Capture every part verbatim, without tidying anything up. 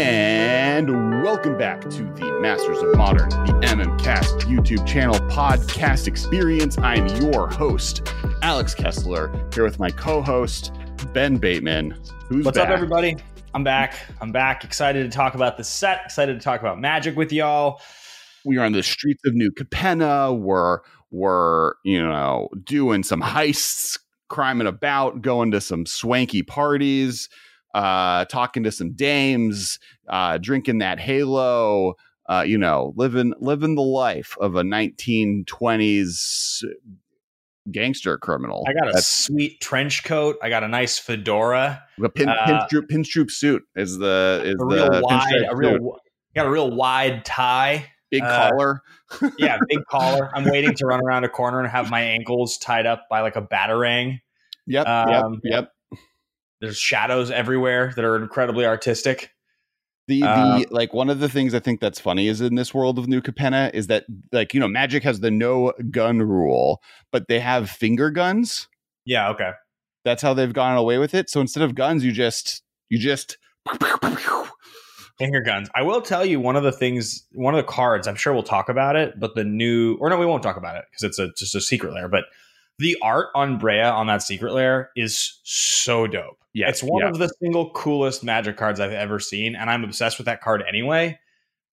And welcome back to the Masters of Modern, the M M Cast YouTube channel podcast experience. I'm your host, Alex Kessler, here with my co-host, Ben Bateman. Who's What's back? Up, everybody? I'm back. I'm back. Excited to talk about the set. Excited to talk about magic with y'all. We are on the streets of New Capenna. We're, we're you know, doing some heists, criming about, going to some swanky parties. Uh, talking to some dames, uh, drinking that Halo, uh, you know, living living the life of a nineteen twenties gangster criminal. I got a That's, sweet trench coat. I got a nice fedora. A pin, uh, pinstro- pinstro- suit is the is a real the wide. A real got a real wide tie. Big uh, collar. Yeah, big collar. I'm waiting to run around a corner and have my ankles tied up by like a batarang. Yep. Um, yep. Yep. There's shadows everywhere that are incredibly artistic. The, the uh, like one of the things I think that's funny is in this world of New Capenna is that, like, you know, magic has the no gun rule, but they have finger guns. Yeah. Okay. That's how they've gone away with it. So instead of guns, you just you just finger guns. I will tell you one of the things, one of the cards, I'm sure we'll talk about it, but the new or no, we won't talk about it because it's a just a secret lair. But the art on Brea on that secret lair is so dope. Yeah, it's one yeah. of the single coolest magic cards I've ever seen. And I'm obsessed with that card anyway.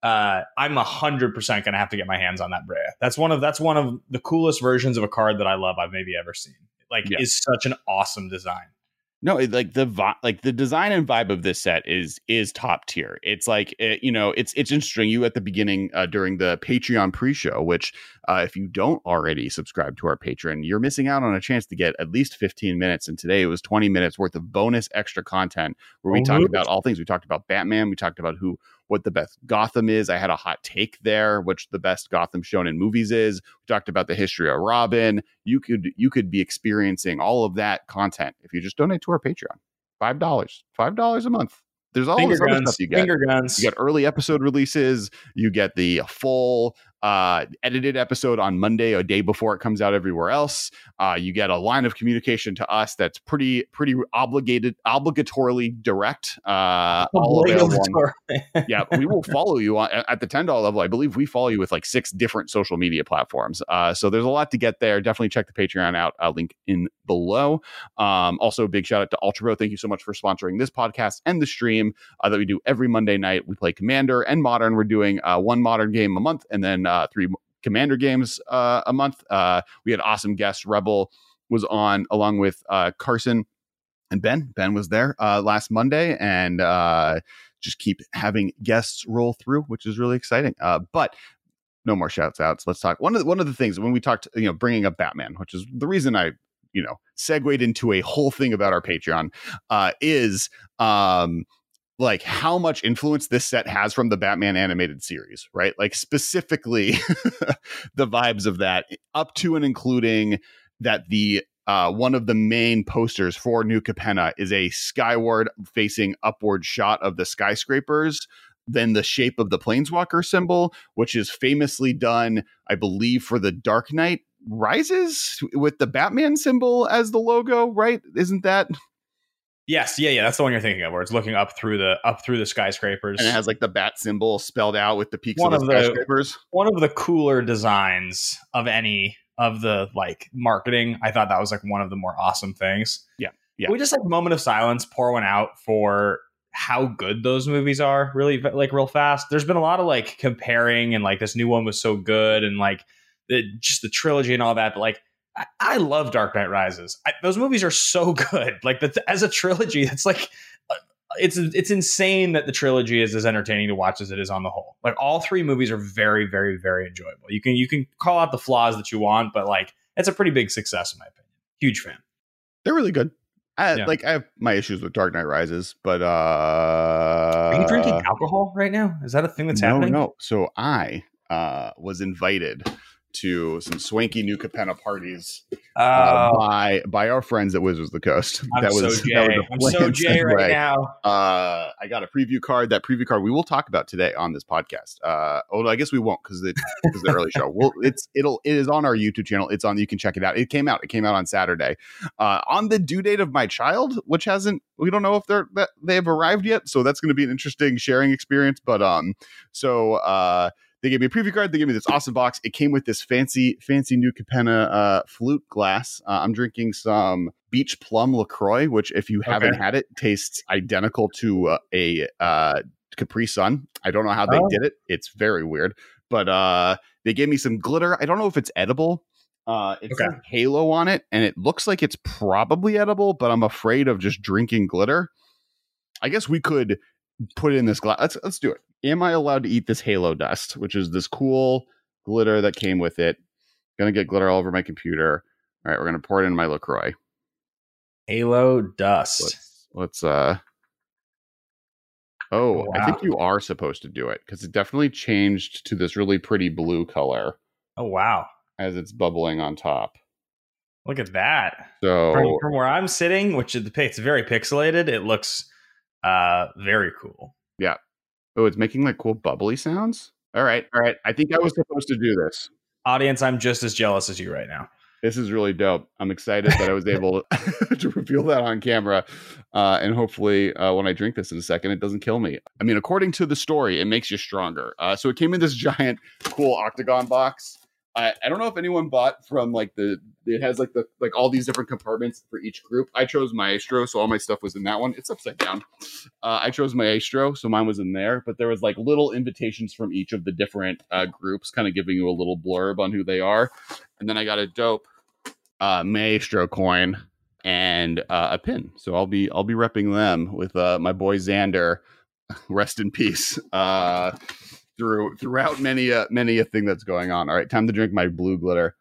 Uh, I'm a hundred percent going to have to get my hands on that Brea. That's one of that's one of the coolest versions of a card that I love I've maybe ever seen. Like yeah. It's such an awesome design. No, it, like the vi- like the design and vibe of this set is is top tier. It's like, it, you know, it's it's interesting. You at the beginning uh, during the Patreon pre-show, which uh, if you don't already subscribe to our Patreon, you're missing out on a chance to get at least fifteen minutes. And today it was twenty minutes worth of bonus extra content where we mm-hmm. talked about all things. We talked about Batman. We talked about who what the best Gotham is. I had a hot take there, which the best Gotham shown in movies is. We talked about the history of Robin. You could you could be experiencing all of that content if you just donate to our Patreon. Five dollars five dollars a month. There's all finger this guns, other stuff you get finger guns. You get early episode releases, you get the full uh edited episode on Monday a day before it comes out everywhere else. Uh you get a line of communication to us that's pretty pretty obligated obligatorily direct. uh all along. Yeah, we will follow you on at the ten dollar level. I believe we follow you with like six different social media platforms, uh so there's a lot to get there. Definitely check the Patreon out, uh, link in below. Um also, big shout out to Ultra Bro. Thank you so much for sponsoring this podcast and the stream uh, that we do every Monday night. We play Commander and Modern. We're doing uh one Modern game a month and then uh three Commander games uh a month. Uh we had awesome guests. Rebel was on along with uh Carson, and ben ben was there uh last Monday, and uh just keep having guests roll through, which is really exciting. Uh but no more shouts outs. Let's talk one of the, one of the things when we talked, you know, bringing up Batman, which is the reason I you know segued into a whole thing about our Patreon, uh is um like how much influence this set has from the Batman animated series, right? Like specifically the vibes of that up to and including that the uh, one of the main posters for New Capenna is a skyward facing upward shot of the skyscrapers, then the shape of the Planeswalker symbol, which is famously done, I believe, for the Dark Knight Rises with the Batman symbol as the logo, right? Isn't that... Yes, yeah, yeah, that's the one you're thinking of, where it's looking up through the up through the skyscrapers, and it has like the bat symbol spelled out with the peaks one of the skyscrapers. One of the cooler designs of any of the like marketing. I thought that was like one of the more awesome things. Yeah, yeah. We just like moment of silence, pour one out for how good those movies are. Really, like real fast. There's been a lot of like comparing and like this new one was so good and like the, just the trilogy and all that, but like. I love Dark Knight Rises. I, those movies are so good. Like the, as a trilogy, it's like it's it's insane that the trilogy is as entertaining to watch as it is on the whole. Like all three movies are very, very, very enjoyable. You can you can call out the flaws that you want, but like it's a pretty big success in my opinion. Huge fan. They're really good. I, yeah. Like I have my issues with Dark Knight Rises, but uh, are you drinking alcohol right now? Is that a thing that's no, happening? No, no. So I uh, was invited to some swanky New Capenna parties uh, uh, by by our friends at Wizards of the Coast. I'm that was so Jay. That was I'm so Jay right way. now. Uh, I got a preview card. That preview card we will talk about today on this podcast. Uh, although I guess we won't because it's the early show. Well, it's it'll it is on our YouTube channel. It's on. You can check it out. It came out. It came out on Saturday uh, on the due date of my child, which hasn't. We don't know if they're that they have arrived yet. So that's going to be an interesting sharing experience. But um, so uh. They gave me a preview card. They gave me this awesome box. It came with this fancy, fancy New Capenna uh, flute glass. Uh, I'm drinking some Beach Plum LaCroix, which, if you haven't okay. had it, tastes identical to uh, a uh, Capri Sun. I don't know how oh. they did it. It's very weird. But uh, they gave me some glitter. I don't know if it's edible. Uh, it's okay. a halo on it, and it looks like it's probably edible, but I'm afraid of just drinking glitter. I guess we could put it in this glass. Let's, let's do it. Am I allowed to eat this halo dust, which is this cool glitter that came with it? Gonna get glitter all over my computer. All right, we're gonna pour it in my LaCroix. Halo dust. Let's, let's uh. Oh, wow. I think you are supposed to do it because it definitely changed to this really pretty blue color. Oh wow! As it's bubbling on top. Look at that. So from, from where I'm sitting, which is the it's very pixelated, it looks uh very cool. Yeah. Oh, it's making like cool bubbly sounds. All right. All right. I think I was supposed to do this. Audience, I'm just as jealous as you right now. This is really dope. I'm excited that I was able to reveal that on camera. Uh, and hopefully uh, when I drink this in a second, it doesn't kill me. I mean, according to the story, it makes you stronger. Uh, so it came in this giant, cool octagon box. I, I don't know if anyone bought from like the, it has like the, like all these different compartments for each group. I chose Maestro. So all my stuff was in that one. It's upside down. Uh, I chose Maestro. So mine was in there, but there was like little invitations from each of the different uh, groups, kind of giving you a little blurb on who they are. And then I got a dope uh, Maestro coin and uh, a pin. So I'll be, I'll be repping them with uh, my boy Xander, rest in peace. Uh, Through, throughout many uh, many a thing that's going on. All right, time to drink my blue glitter.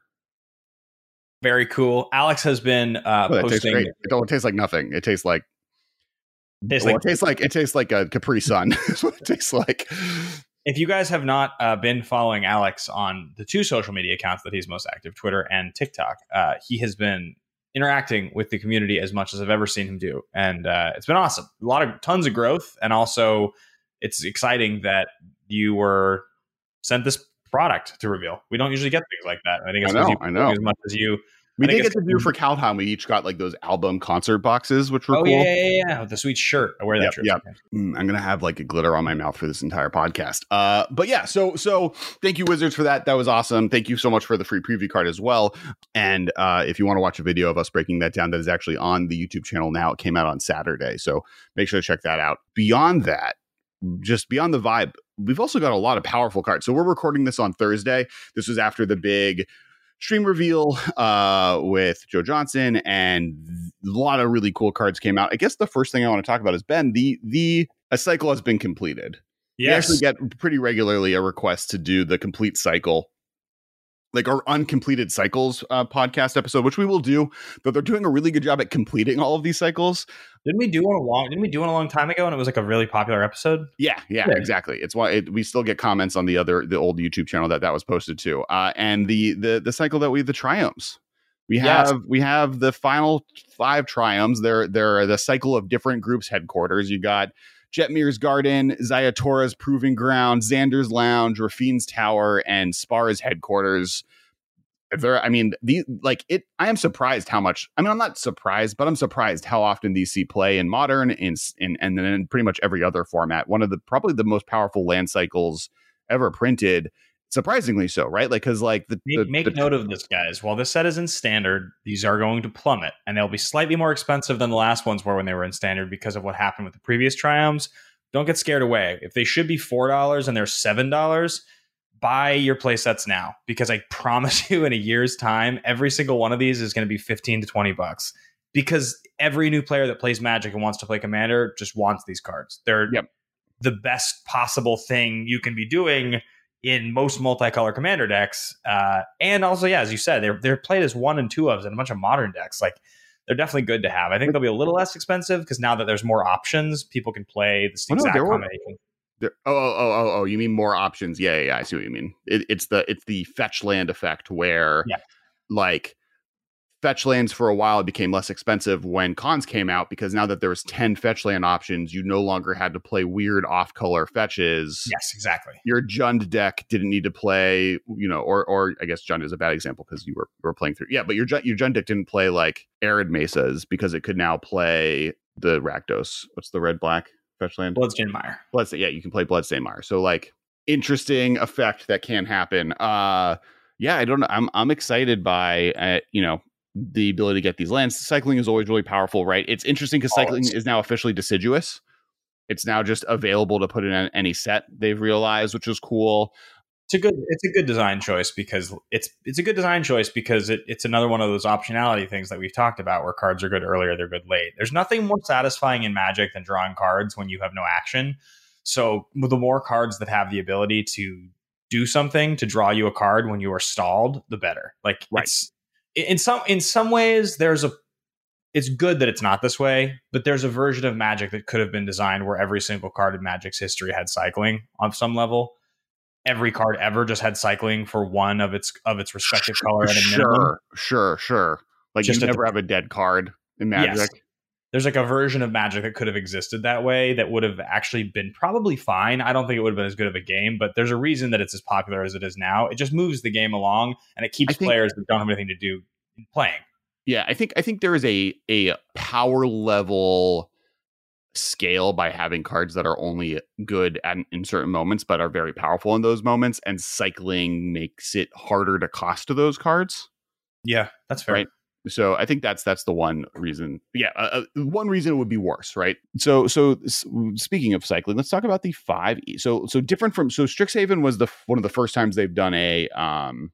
Very cool. Alex has been uh, oh, posting. It, it tastes like nothing. It tastes like. Tastes well, like it tastes like it tastes like a Capri Sun. That's what it tastes like. If you guys have not uh, been following Alex on the two social media accounts that he's most active, Twitter and TikTok, uh, he has been interacting with the community as much as I've ever seen him do, and uh, it's been awesome. A lot of tons of growth, and also it's exciting that you were sent this product to reveal. We don't usually get things like that. I think it's I know, you I know. as much as you. We did get to do for Cowtown. We each got like those album concert boxes, which were oh, cool. Yeah, yeah, yeah. With the sweet shirt. I wear that yep, shirt. Yep. Mm, I'm going to have like a glitter on my mouth for this entire podcast. Uh, but yeah, so so thank you, Wizards, for that. That was awesome. Thank you so much for the free preview card as well. And uh, if you want to watch a video of us breaking that down, that is actually on the YouTube channel now. It came out on Saturday. So make sure to check that out. Beyond that, just beyond the vibe, we've also got a lot of powerful cards. So we're recording this on Thursday. This was after the big stream reveal uh, with Joe Johnson, and a lot of really cool cards came out. I guess the first thing I want to talk about is, Ben, the the a cycle has been completed. Yes. We actually get pretty regularly a request to do the complete cycle, like our uncompleted cycles uh, podcast episode, which we will do, though they're doing a really good job at completing all of these cycles. Didn't we do one a long? Didn't we do one a long time ago? And it was like a really popular episode. Yeah, yeah, yeah. Exactly. It's why it, we still get comments on the other, the old YouTube channel that that was posted to, uh, and the the the cycle that we the triumphs. We have yes. we have the final five triumphs. They're they're the cycle of different groups' headquarters. You got Jetmir's Garden, Ziatora's Proving Ground, Xander's Lounge, Rafine's Tower, and Spara's headquarters. There, I mean, these like it. I am surprised how much. I mean, I'm not surprised, but I'm surprised how often these see play in Modern, in in and then in pretty much every other format. One of the probably the most powerful land cycles ever printed. Surprisingly so, right? Like, because like the make, the, make the, note of this, guys. While this set is in standard, these are going to plummet, and they'll be slightly more expensive than the last ones were when they were in standard because of what happened with the previous triumphs. Don't get scared away. If they should be four dollars and they're seven dollars, buy your play sets now, because I promise you, in a year's time, every single one of these is going to be fifteen to twenty bucks. Because every new player that plays Magic and wants to play Commander just wants these cards. They're yep. the best possible thing you can be doing in most multicolor Commander decks. Uh, and also, yeah, as you said, they're they're played as one and two ofs in a bunch of Modern decks. Like, they're definitely good to have. I think they'll be a little less expensive because now that there's more options, people can play this exact combination. There, oh, oh, oh, oh, you mean more options? Yeah, yeah, yeah, I see what you mean. It, it's the it's the fetch land effect where, yeah. like, fetch lands for a while it became less expensive when cons came out because now that there was ten fetch land options, you no longer had to play weird off color fetches. Yes, exactly. Your Jund deck didn't need to play, you know, or or I guess Jund is a bad example because you were were playing through. Yeah, but your your Jund deck didn't play like Arid Mesas because it could now play the Rakdos. What's the red black? Fetchland? Bloodstained Mire. Bloodstained, yeah, you can play Bloodstained Mire. So like interesting effect that can happen. Uh, yeah, I don't know. I'm I'm excited by uh, you know the ability to get these lands. Cycling is always really powerful, right? It's interesting because cycling oh, is now officially deciduous. It's now just available to put in any set. They've realized, which is cool. It's a good it's a good design choice because it's it's a good design choice because it, it's another one of those optionality things that we've talked about where cards are good earlier, they're good late. There's nothing more satisfying in Magic than drawing cards when you have no action. So the more cards that have the ability to do something, to draw you a card when you are stalled, the better. Like right. it's in some in some ways there's a it's good that it's not this way, but there's a version of Magic that could have been designed where every single card in Magic's history had cycling on some level. Every card ever just had cycling for one of its of its respective color at a minimum. Sure, sure, sure. Like just you never th- have a dead card in Magic. Yes. There's like a version of Magic that could have existed that way that would have actually been probably fine. I don't think it would have been as good of a game, but there's a reason that it's as popular as it is now. It just moves the game along and it keeps think, players that don't have anything to do playing. Yeah, I think I think there is a a power level scale by having cards that are only good at, in certain moments but are very powerful in those moments, and cycling makes it harder to cost to those cards. Yeah, that's fair. Right? So I think that's that's the one reason. Yeah, uh, one reason it would be worse, right? So so speaking of cycling, let's talk about the five E. So so different from so Strixhaven was the one of the first times they've done a um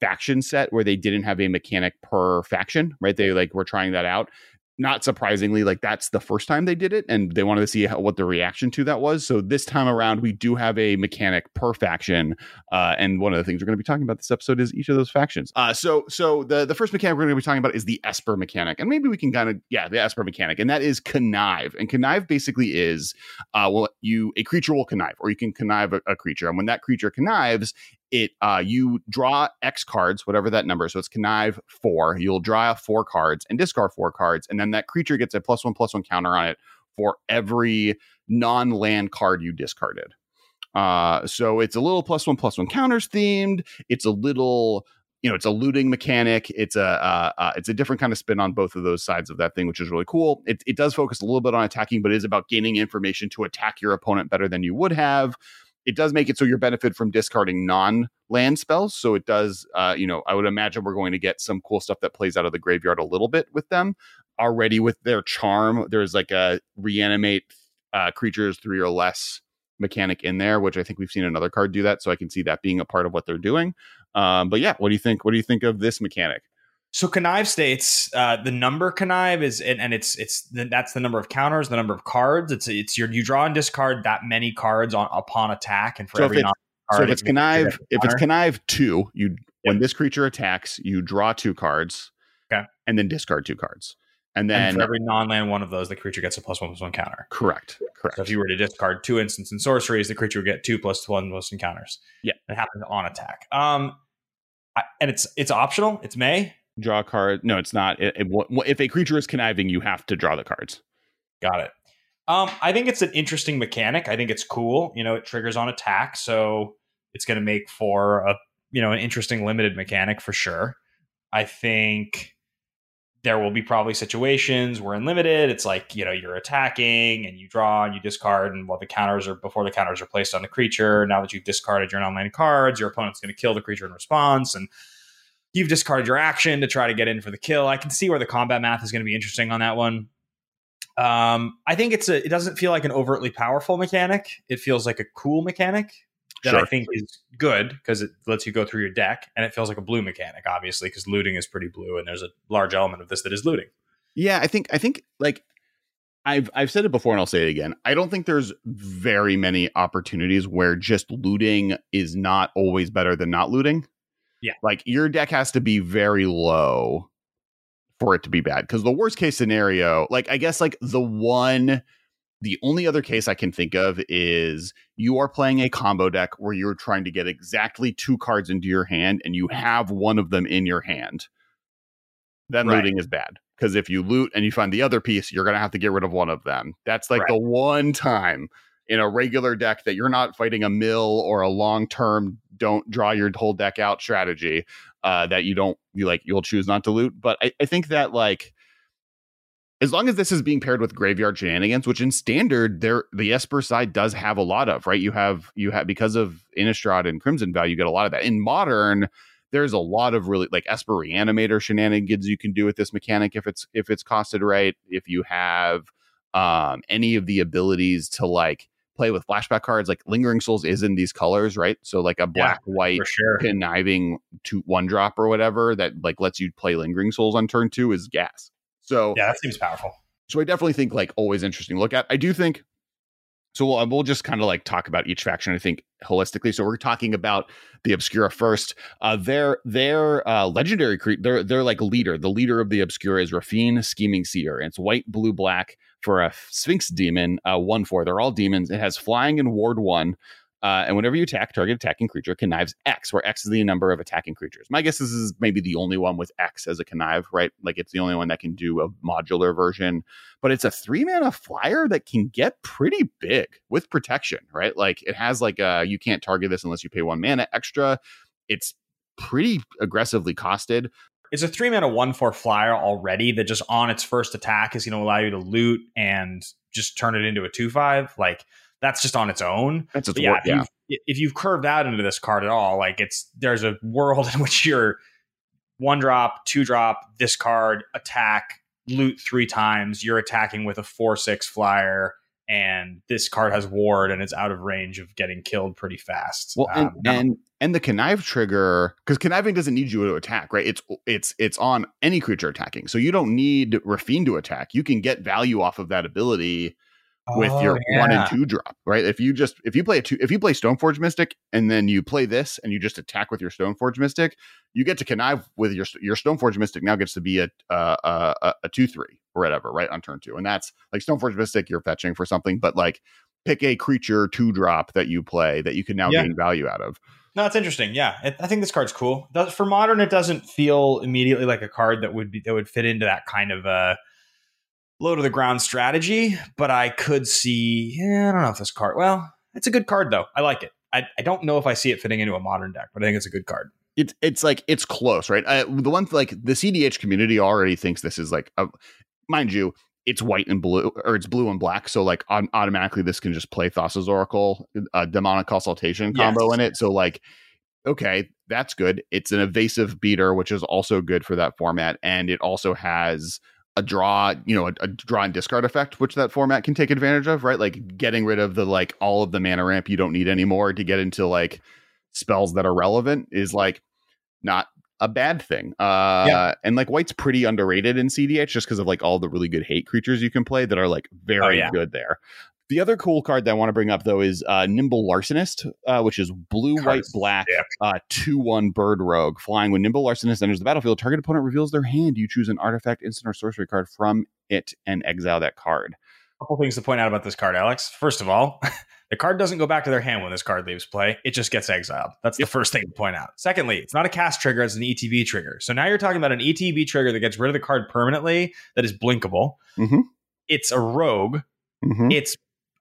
faction set where they didn't have a mechanic per faction, right? They like were trying that out. Not surprisingly, like that's the first time they did it, and they wanted to see how, what the reaction to that was. So this time around, we do have a mechanic per faction, uh, and one of the things we're going to be talking about this episode is each of those factions. Uh, so so the, the first mechanic we're going to be talking about is the Esper mechanic, and maybe we can kind of yeah the Esper mechanic, and that is connive. And connive basically is uh, well, you a creature will connive, or you can connive a, a creature, and when that creature connives, It uh, you draw X cards, whatever that number is. So it's connive four. You'll draw four cards and discard four cards. And then that creature gets a plus one, plus one counter on it for every non-land card you discarded. Uh, so it's a little plus one, plus one counters themed. It's a little, you know, it's a looting mechanic. It's a uh, uh, it's a different kind of spin on both of those sides of that thing, which is really cool. It, it does focus a little bit on attacking, but it is about gaining information to attack your opponent better than you would have. It does make it so you benefit from discarding non-land spells. So it does, uh, you know, I would imagine we're going to get some cool stuff that plays out of the graveyard a little bit with them. Already with their charm, there's like a reanimate uh, creatures three or less mechanic in there, which I think we've seen another card do that. So I can see that being a part of what they're doing. Um, but yeah, what do you think? What do you think of this mechanic? So connive states uh, the number connive is and, and it's it's the, that's the number of counters, the number of cards. It's it's your you draw and discard that many cards on upon attack, and for so every it, non card. So if it's it connive, if it's connive two, you yep. when this creature attacks, you draw two cards, okay, and then discard two cards, and then and for every non-land one of those, the creature gets a plus one plus one counter. Correct, correct. So if you were to discard two instants and sorceries, the creature would get two plus one plus one counters. Yeah, it happens on attack. Um, I, and it's it's optional. It's May. Draw a card. No, it's not. It, it, if a creature is conniving, you have to draw the cards. Got it. Um, I think it's an interesting mechanic. I think it's cool. You know, it triggers on attack, so it's going to make for a you know an interesting limited mechanic for sure. I think there will be probably situations where in limited, it's like you know you're attacking and you draw and you discard, and while the counters are before the counters are placed on the creature. Now that you've discarded your non-land cards, your opponent's going to kill the creature in response, and you've discarded your action to try to get in for the kill. I can see where the combat math is going to be interesting on that one. Um, I think it's a, it doesn't feel like an overtly powerful mechanic. It feels like a cool mechanic that sure. I think is good because it lets you go through your deck, and it feels like a blue mechanic, obviously, because looting is pretty blue, and there's a large element of this that is looting. Yeah, I think I think like I've I've said it before, and I'll say it again. I don't think there's very many opportunities where just looting is not always better than not looting. Yeah, like your deck has to be very low for it to be bad, because the worst case scenario, like I guess like the one The only other case I can think of is you are playing a combo deck where you're trying to get exactly two cards into your hand and you have one of them in your hand. Then right. looting is bad, because if you loot and you find the other piece, you're going to have to get rid of one of them. That's like right. the one time in a regular deck that you're not fighting a mill or a long-term don't draw your whole deck out strategy uh, that you don't you like you'll choose not to loot. But I, I think that like, as long as this is being paired with graveyard shenanigans, which in standard there, the Esper side does have a lot of, right? You have, you have, because of Innistrad and Crimson Vow, you get a lot of that. In modern, there's a lot of really like Esper Reanimator shenanigans you can do with this mechanic. If it's, if it's costed right, if you have um, any of the abilities to like play with flashback cards, like Lingering Souls is in these colors, right? So like a black, yeah, white, sure. conniving to one drop or whatever that like lets you play Lingering Souls on turn two is gas. So yeah, that seems powerful. So I definitely think like always interesting to look at. I do think so. We'll, we'll just kind of like talk about each faction, I think, holistically. So we're talking about the Obscura first. Uh, their their uh, legendary cre- their their like leader. The leader of the Obscura is Rafine, Scheming Seer, and it's white, blue, black for a Sphinx demon. Uh, one four. They're all demons. It has flying and ward one. Uh, and whenever you attack, target attacking creature connives X, where X is the number of attacking creatures. My guess is this is maybe the only one with X as a connive, right? Like it's the only one that can do a modular version. But it's a three mana flyer that can get pretty big with protection, right? Like it has like a, you can't target this unless you pay one mana extra. It's pretty aggressively costed. It's a three mana one four flyer already that just on its first attack is going to allow you to loot and just turn it into a two five. Like, that's just on its own. That's its yeah, wor- if, yeah. you've, if you've curved out into this card at all, like it's there's a world in which you're one drop, two drop, this card, attack, loot three times. You're attacking with a four six flyer, and this card has ward and it's out of range of getting killed pretty fast. Well, um, and, no. and and the connive trigger, because conniving doesn't need you to attack, right? It's it's it's on any creature attacking, so you don't need Rafine to attack. You can get value off of that ability with oh, your yeah. one and two drop, right? If you just if you play a two, if you play Stoneforge Mystic and then you play this and you just attack with your Stoneforge Mystic, you get to connive with your your Stoneforge Mystic now gets to be a uh a, a two three or whatever, right, on turn two, and that's like Stoneforge Mystic you're fetching for something, but like pick a creature two drop that you play that you can now yeah. gain value out of. No, it's interesting. Yeah, it, I think this card's cool. Does, for modern, it doesn't feel immediately like a card that would be that would fit into that kind of uh. low to the ground strategy, but I could see, yeah, I don't know if this card, well, it's a good card though. I like it. I, I don't know if I see it fitting into a modern deck, but I think it's a good card. It's, it's like, it's close, right? I, the one, like the C D H community already thinks this is like, a, mind you, it's white and blue, or it's blue and black. So like on, automatically this can just play Thassa's Oracle, uh, Demonic Consultation combo yes. in it. So like, okay, that's good. It's an evasive beater, which is also good for that format. And it also has a draw, you know, a, a draw and discard effect, which that format can take advantage of, right? Like getting rid of the, like all of the mana ramp you don't need anymore to get into like spells that are relevant is like not a bad thing. Uh, yeah. And like white's pretty underrated in C D H just because of like all the really good hate creatures you can play that are like very oh, yeah. good there. The other cool card that I want to bring up, though, is uh, Nimble Larcenist, uh, which is blue, Cards. white, black, two one uh, bird rogue. Flying. When Nimble Larcenist enters the battlefield, target opponent reveals their hand. You choose an artifact, instant, or sorcery card from it and exile that card. A couple things to point out about this card, Alex. First of all, the card doesn't go back to their hand when this card leaves play. It just gets exiled. That's yep. the first thing to point out. Secondly, it's not a cast trigger. It's an E T B trigger. So now you're talking about an E T B trigger that gets rid of the card permanently that is blinkable. Mm-hmm. It's a rogue. Mm-hmm. It's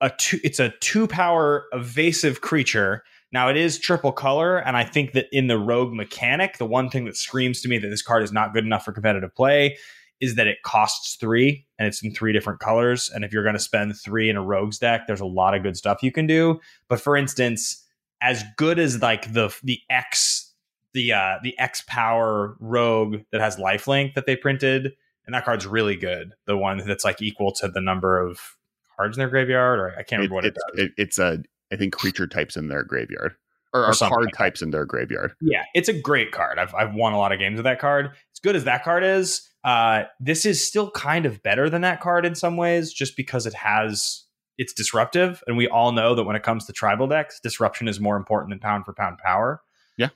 A two, it's a two-power evasive creature. Now, it is triple color, and I think that in the rogue mechanic, the one thing that screams to me that this card is not good enough for competitive play is that it costs three, and it's in three different colors. And if you're going to spend three in a rogue's deck, there's a lot of good stuff you can do. But for instance, as good as like the the X, the uh, the X power rogue that has lifelink that they printed, and that card's really good. The one that's like equal to the number of cards in their graveyard, or I can't remember it, what it it's, does. It, it's a, I think creature types in their graveyard, or, or, or card like types in their graveyard. Yeah, it's a great card. I've I've won a lot of games with that card. As good as that card is, uh, this is still kind of better than that card in some ways, just because it has it's disruptive, and we all know that when it comes to tribal decks, disruption is more important than pound for pound power. Yeah.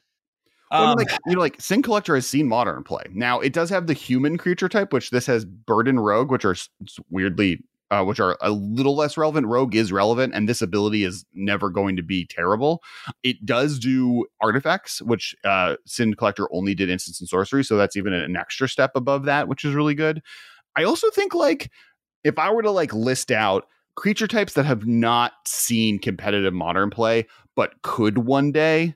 Well, um, like, you know, like Sin Collector has seen modern play. Now it does have the human creature type, which this has Bird and Rogue, which are weirdly. uh, which are a little less relevant. Rogue is relevant, and this ability is never going to be terrible. It does do artifacts, which uh, Sin Collector only did instants and sorcery, so that's even an extra step above that, which is really good. I also think, like, if I were to like list out creature types that have not seen competitive modern play but could one day,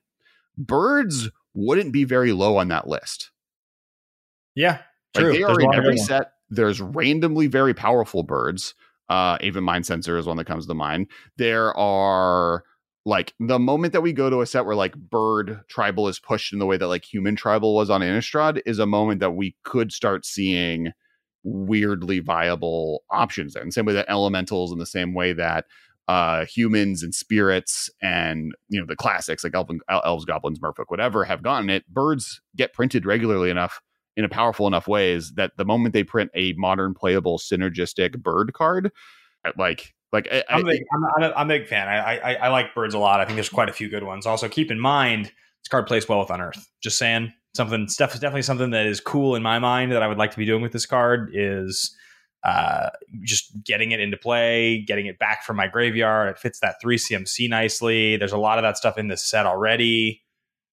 birds wouldn't be very low on that list. Yeah, true. Like, they are in every set. There's randomly very powerful birds. Uh, even Mind Sensor is one that comes to mind. There are, like, the moment that we go to a set where like bird tribal is pushed in the way that like human tribal was on Innistrad is a moment that we could start seeing weirdly viable options there. In the same way that elementals, in the same way that uh, humans and spirits and, you know, the classics like elven, elves, goblins, merfolk, whatever have gotten it, birds get printed regularly enough in a powerful enough ways that the moment they print a modern playable synergistic bird card, like, like I, I'm, a big, I'm, a, I'm a big fan. I, I, I like birds a lot. I think there's quite a few good ones. Also keep in mind, this card plays well with Unearth. Just saying, something stuff is definitely something that is cool in my mind that I would like to be doing with this card is uh, just getting it into play, getting it back from my graveyard. It fits that three C M C nicely. There's a lot of that stuff in this set already.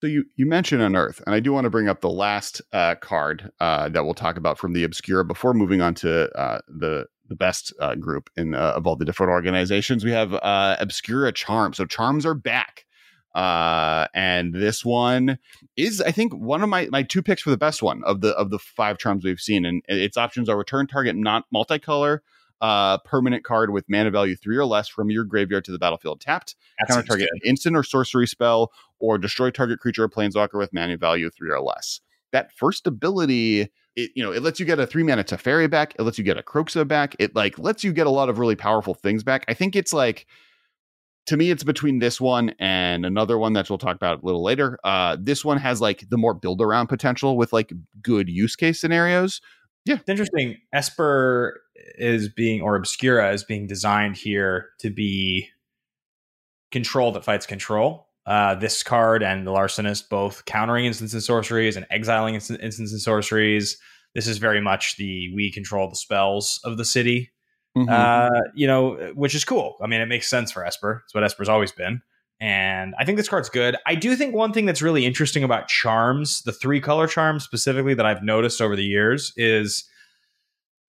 So you, you mentioned Unearth, and I do want to bring up the last uh, card uh, that we'll talk about from the Obscura before moving on to uh, the the best uh, group in uh, of all the different organizations. We have uh, Obscura Charm. So charms are back. Uh, and this one is, I think, one of my, my two picks for the best one of the of the five charms we've seen. And its options are return target not multicolor uh, permanent card with mana value three or less from your graveyard to the battlefield tapped. That counter target good. An instant or sorcery spell, or destroy target creature or planeswalker with mana value three or less. That first ability, it, you know, it lets you get a three mana Teferi back. It lets you get a Croxa back. It like lets you get a lot of really powerful things back. I think it's like, to me, it's between this one and another one that we'll talk about a little later. Uh, this one has like the more build around potential with like good use case scenarios. Yeah, it's interesting. Esper is being, or Obscura is being designed here to be control that fights control. Uh, this card and the Larcenist both countering instants and sorceries and exiling inst- instants and sorceries. This is very much the we control the spells of the city, mm-hmm. uh, you know, which is cool. I mean, it makes sense for Esper. It's what Esper's always been. And I think this card's good. I do think one thing that's really interesting about charms, the three color charms specifically that I've noticed over the years, is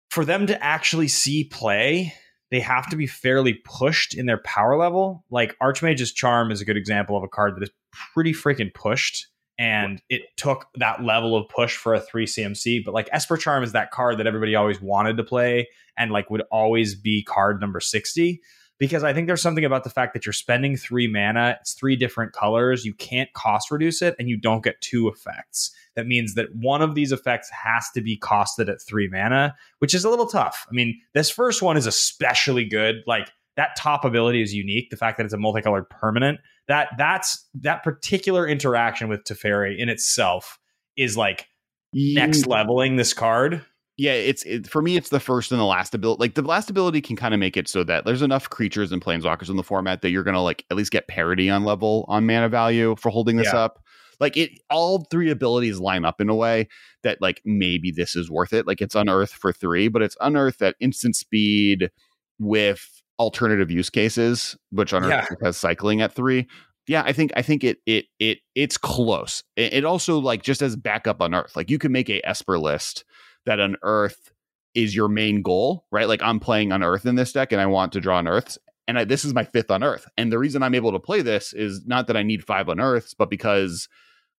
for them to actually see play, they have to be fairly pushed in their power level. Like Archmage's Charm is a good example of a card that is pretty freaking pushed. And it took that level of push for a three C M C. But like Esper Charm is that card that everybody always wanted to play and like would always be card number sixty. Because I think there's something about the fact that you're spending three mana. It's three different colors. You can't cost reduce it and you don't get two effects. That means that one of these effects has to be costed at three mana, which is a little tough. I mean, this first one is especially good. Like that top ability is unique. The fact that it's a multicolored permanent, that that's that particular interaction with Teferi in itself is like next leveling this card. Yeah, it's it, for me, it's the first and the last ability. Like the last ability can kind of make it so that there's enough creatures and planeswalkers in the format that you're going to like at least get parity on level on mana value for holding this yeah. up. Like it, all three abilities line up in a way that like maybe this is worth it. Like it's Unearth for three, but it's Unearth at instant speed with alternative use cases, which Unearth yeah. has cycling at three. Yeah, I think I think it it it it's close. It, it also like just as backup Unearth, like you can make a Esper list that Unearth is your main goal, right? Like I'm playing Unearth in this deck and I want to draw Unearths. And I, this is my fifth Unearth. And the reason I'm able to play this is not that I need five Unearths, but because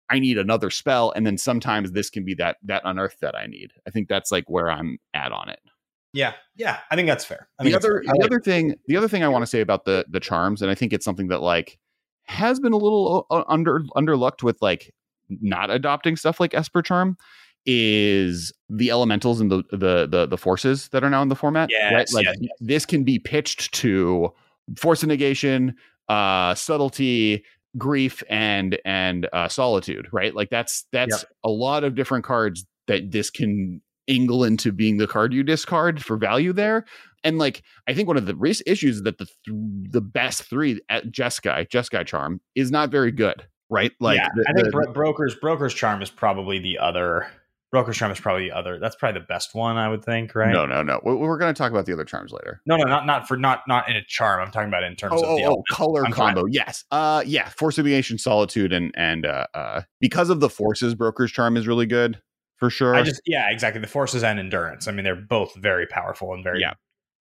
I need another spell. And then sometimes this can be that that Unearth that I need. I think that's like where I'm at on it. Yeah. Yeah. I think that's fair. I the other, fair. The other thing, the other thing I want to say about the the charms, and I think it's something that like has been a little under underlooked with like not adopting stuff like Esper Charm, is the elementals and the, the the the forces that are now in the format. Yes, right? Like yes, yes. This can be pitched to force of negation, uh, subtlety, grief, and and uh, solitude. Right, like that's that's yep. a lot of different cards that this can angle into being the card you discard for value there. And like I think one of the issues is that the th- the best three at Jeskai Jeskai Charm is not very good. Right, like yeah, the, I think the, bro- brokers brokers charm is probably the other. Broker's Charm is probably the other. That's probably the best one, I would think, right? No, no, no. We're going to talk about the other charms later. No, no, not not for not not in a charm. I'm talking about in terms oh, of oh, the oh, color I'm combo. Trying. Yes, uh, yeah. Force Evasion, Solitude, and and uh, uh, because of the forces, Broker's Charm is really good for sure. I just yeah, exactly. The forces and endurance. I mean, they're both very powerful and very yeah.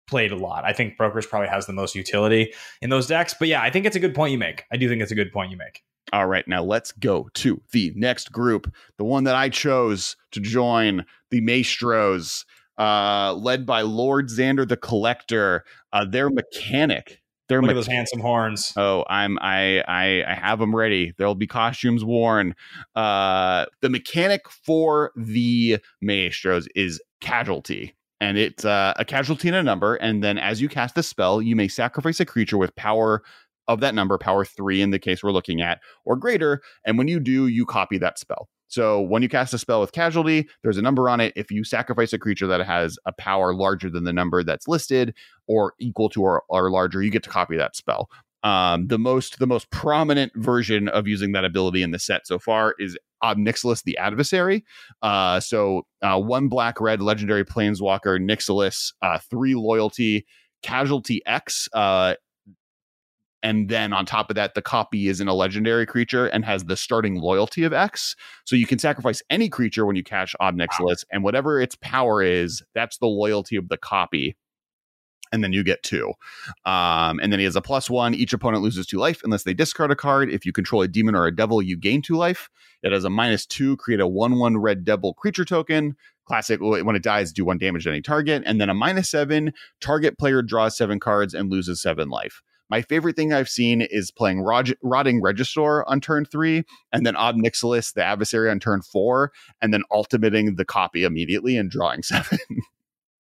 played a lot. I think Broker's probably has the most utility in those decks. But yeah, I think it's a good point you make. I do think it's a good point you make. All right, now let's go to the next group, the one that I chose to join, the Maestros, uh, led by Lord Xander the Collector. Uh, their mechanic, their look me- at those handsome horns. Oh, I'm I I I have them ready. There'll be costumes worn. Uh, the mechanic for the Maestros is Casualty. And it's uh, a casualty in a number, and then as you cast the spell, you may sacrifice a creature with power of that number, power three in the case we're looking at, or greater, and when you do, you copy that spell. So when you cast a spell with Casualty, there's a number on it. If you sacrifice a creature that has a power larger than the number that's listed, or equal to or, or larger, you get to copy that spell. Um, the most the most prominent version of using that ability in the set so far is Ob Nixilis, the Adversary. Uh, so uh, one black red legendary Planeswalker Nixilis, uh, three loyalty, Casualty X, uh, and then on top of that, the copy isn't a legendary creature and has the starting loyalty of X. So you can sacrifice any creature when you catch Ob Nixilis, and whatever its power is, that's the loyalty of the copy. And then you get two. Um, and then he has a plus one. Each opponent loses two life unless they discard a card. If you control a demon or a devil, you gain two life. It has a minus two. Create a one, one red devil creature token. Classic. When it dies, do one damage to any target. And then a minus seven. Target player draws seven cards and loses seven life. My favorite thing I've seen is playing Rod- Rotting Regisaur on turn three, and then Ob Nixilis, the Adversary, on turn four, and then ultimating the copy immediately and drawing seven.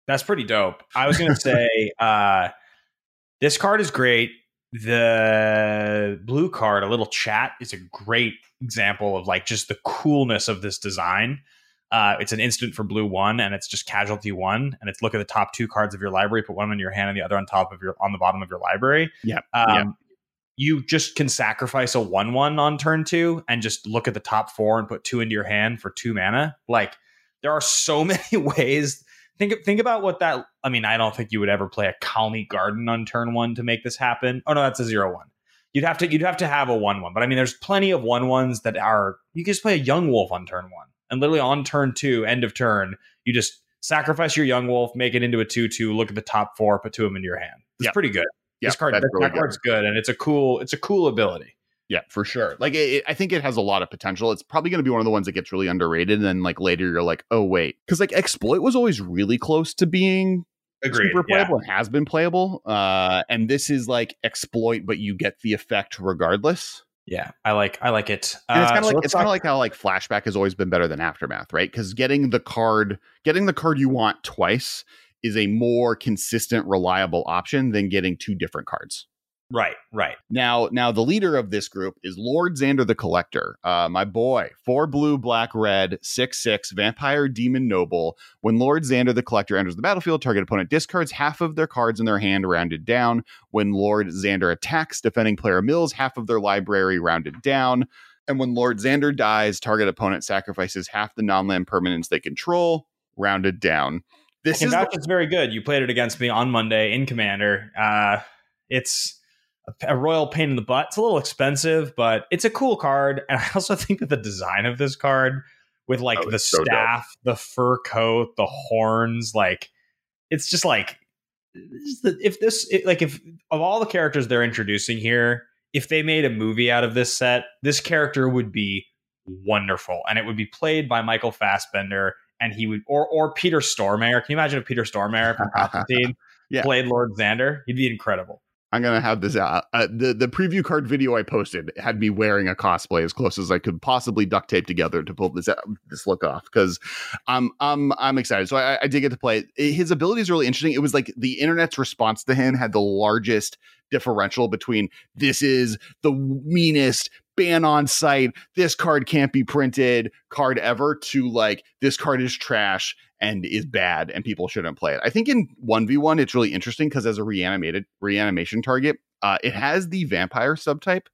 That's pretty dope. I was going to say, uh, this card is great. The blue card, A Little Chat, is a great example of like just the coolness of this design. Uh, it's an instant for blue one, and it's just Casualty one, and it's look at the top two cards of your library, put one on your hand and the other on top of your on the bottom of your library. Yeah, um, yeah. You just can sacrifice a one one on turn two and just look at the top four and put two into your hand for two mana. Like there are so many ways. Think think about what that. I mean, I don't think you would ever play a Colony Garden on turn one to make this happen. Oh no, that's a zero one. You'd have to you'd have to have a one one. But I mean, there's plenty of one ones that are. You can just play a Young Wolf on turn one. And literally on turn two, end of turn, you just sacrifice your Young Wolf, make it into a two two, look at the top four, put two of them in your hand. It's yep. pretty good. Yep, this card, that really card's good. good, and it's a cool, it's a cool ability. Yeah, for sure. Like, it, it, I think it has a lot of potential. It's probably going to be one of the ones that gets really underrated, and then like later you're like, oh wait, because like Exploit was always really close to being Agreed, super playable. Yeah. It has been playable, uh, and this is like Exploit, but you get the effect regardless. Yeah, I like I like it. And it's kind of uh, like so it's kind of like how like Flashback has always been better than Aftermath, right? Because getting the card, getting the card you want twice is a more consistent, reliable option than getting two different cards. Right, right. Now, now the leader of this group is Lord Xander the Collector, uh, my boy. Four blue, black, red, six, six, vampire, demon, noble. When Lord Xander the Collector enters the battlefield, target opponent discards half of their cards in their hand, rounded down. When Lord Xander attacks, defending player mills half of their library, rounded down. And when Lord Xander dies, target opponent sacrifices half the non-land permanents they control, rounded down. This is the- very good. You played it against me on Monday in Commander. Uh, it's a royal pain in the butt. It's a little expensive, but it's a cool card. And I also think that the design of this card with like oh, the staff, so the fur coat, the horns, like it's just like if this it, like if of all the characters they're introducing here, if they made a movie out of this set, this character would be wonderful. And it would be played by Michael Fassbender, and he would or or Peter Stormare. Can you imagine if Peter Stormare from Palpatine yeah. played Lord Xander? He'd be incredible. I'm going to have this out. Uh, the, the preview card video I posted had me wearing a cosplay as close as I could possibly duct tape together to pull this out, this look off, because I'm um, I'm I'm excited. So I, I did get to play. His ability is really interesting. It was like the internet's response to him had the largest differential between this is the meanest ban on site, this card can't be printed card ever, to like this card is trash and is bad and people shouldn't play it. I think in one v one, it's really interesting because as a reanimated reanimation target, uh, it has the vampire subtype.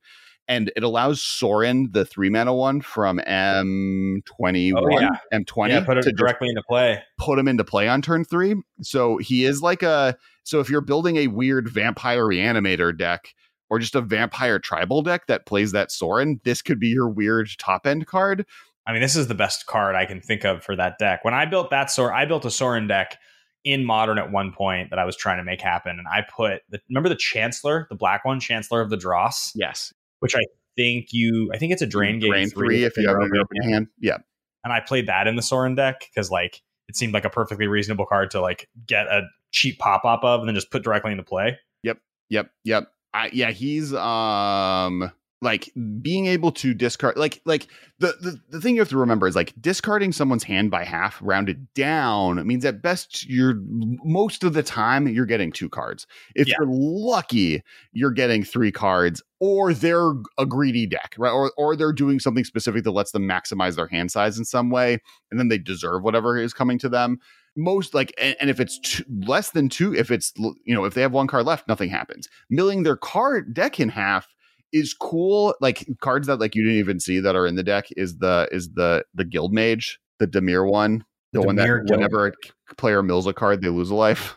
And it allows Sorin, the three mana one from M twenty-one, oh, yeah. M twenty, yeah, put it to directly into play. Put him into play on turn three. So he is like a. So if you're building a weird vampire reanimator deck or just a vampire tribal deck that plays that Sorin, this could be your weird top end card. I mean, this is the best card I can think of for that deck. When I built that Sorin, I built a Sorin deck in Modern at one point that I was trying to make happen, and I put the remember the Chancellor, the black one, Chancellor of the Dross. Yes. Which I think you, I think it's a drain game. Drain three, three if you have an open hand. hand. Yeah. And I played that in the Sorin deck because like it seemed like a perfectly reasonable card to like get a cheap pop up of and then just put directly into play. Yep. Yep. Yep. I, yeah. He's um like being able to discard like like the, the the thing you have to remember is like discarding someone's hand by half rounded down means at best you're most of the time you're getting two cards. If yeah. you're lucky, you're getting three cards. Or they're a greedy deck, right? Or or they're doing something specific that lets them maximize their hand size in some way, and then they deserve whatever is coming to them. Most like, and, and if it's two, less than two, if it's you know if they have one card left, nothing happens. Milling their card deck in half is cool. Like cards that like you didn't even see that are in the deck is the is the the Guild Mage, the Dimir one, the, the one Dimir that Guild. Whenever a player mills a card, they lose a life.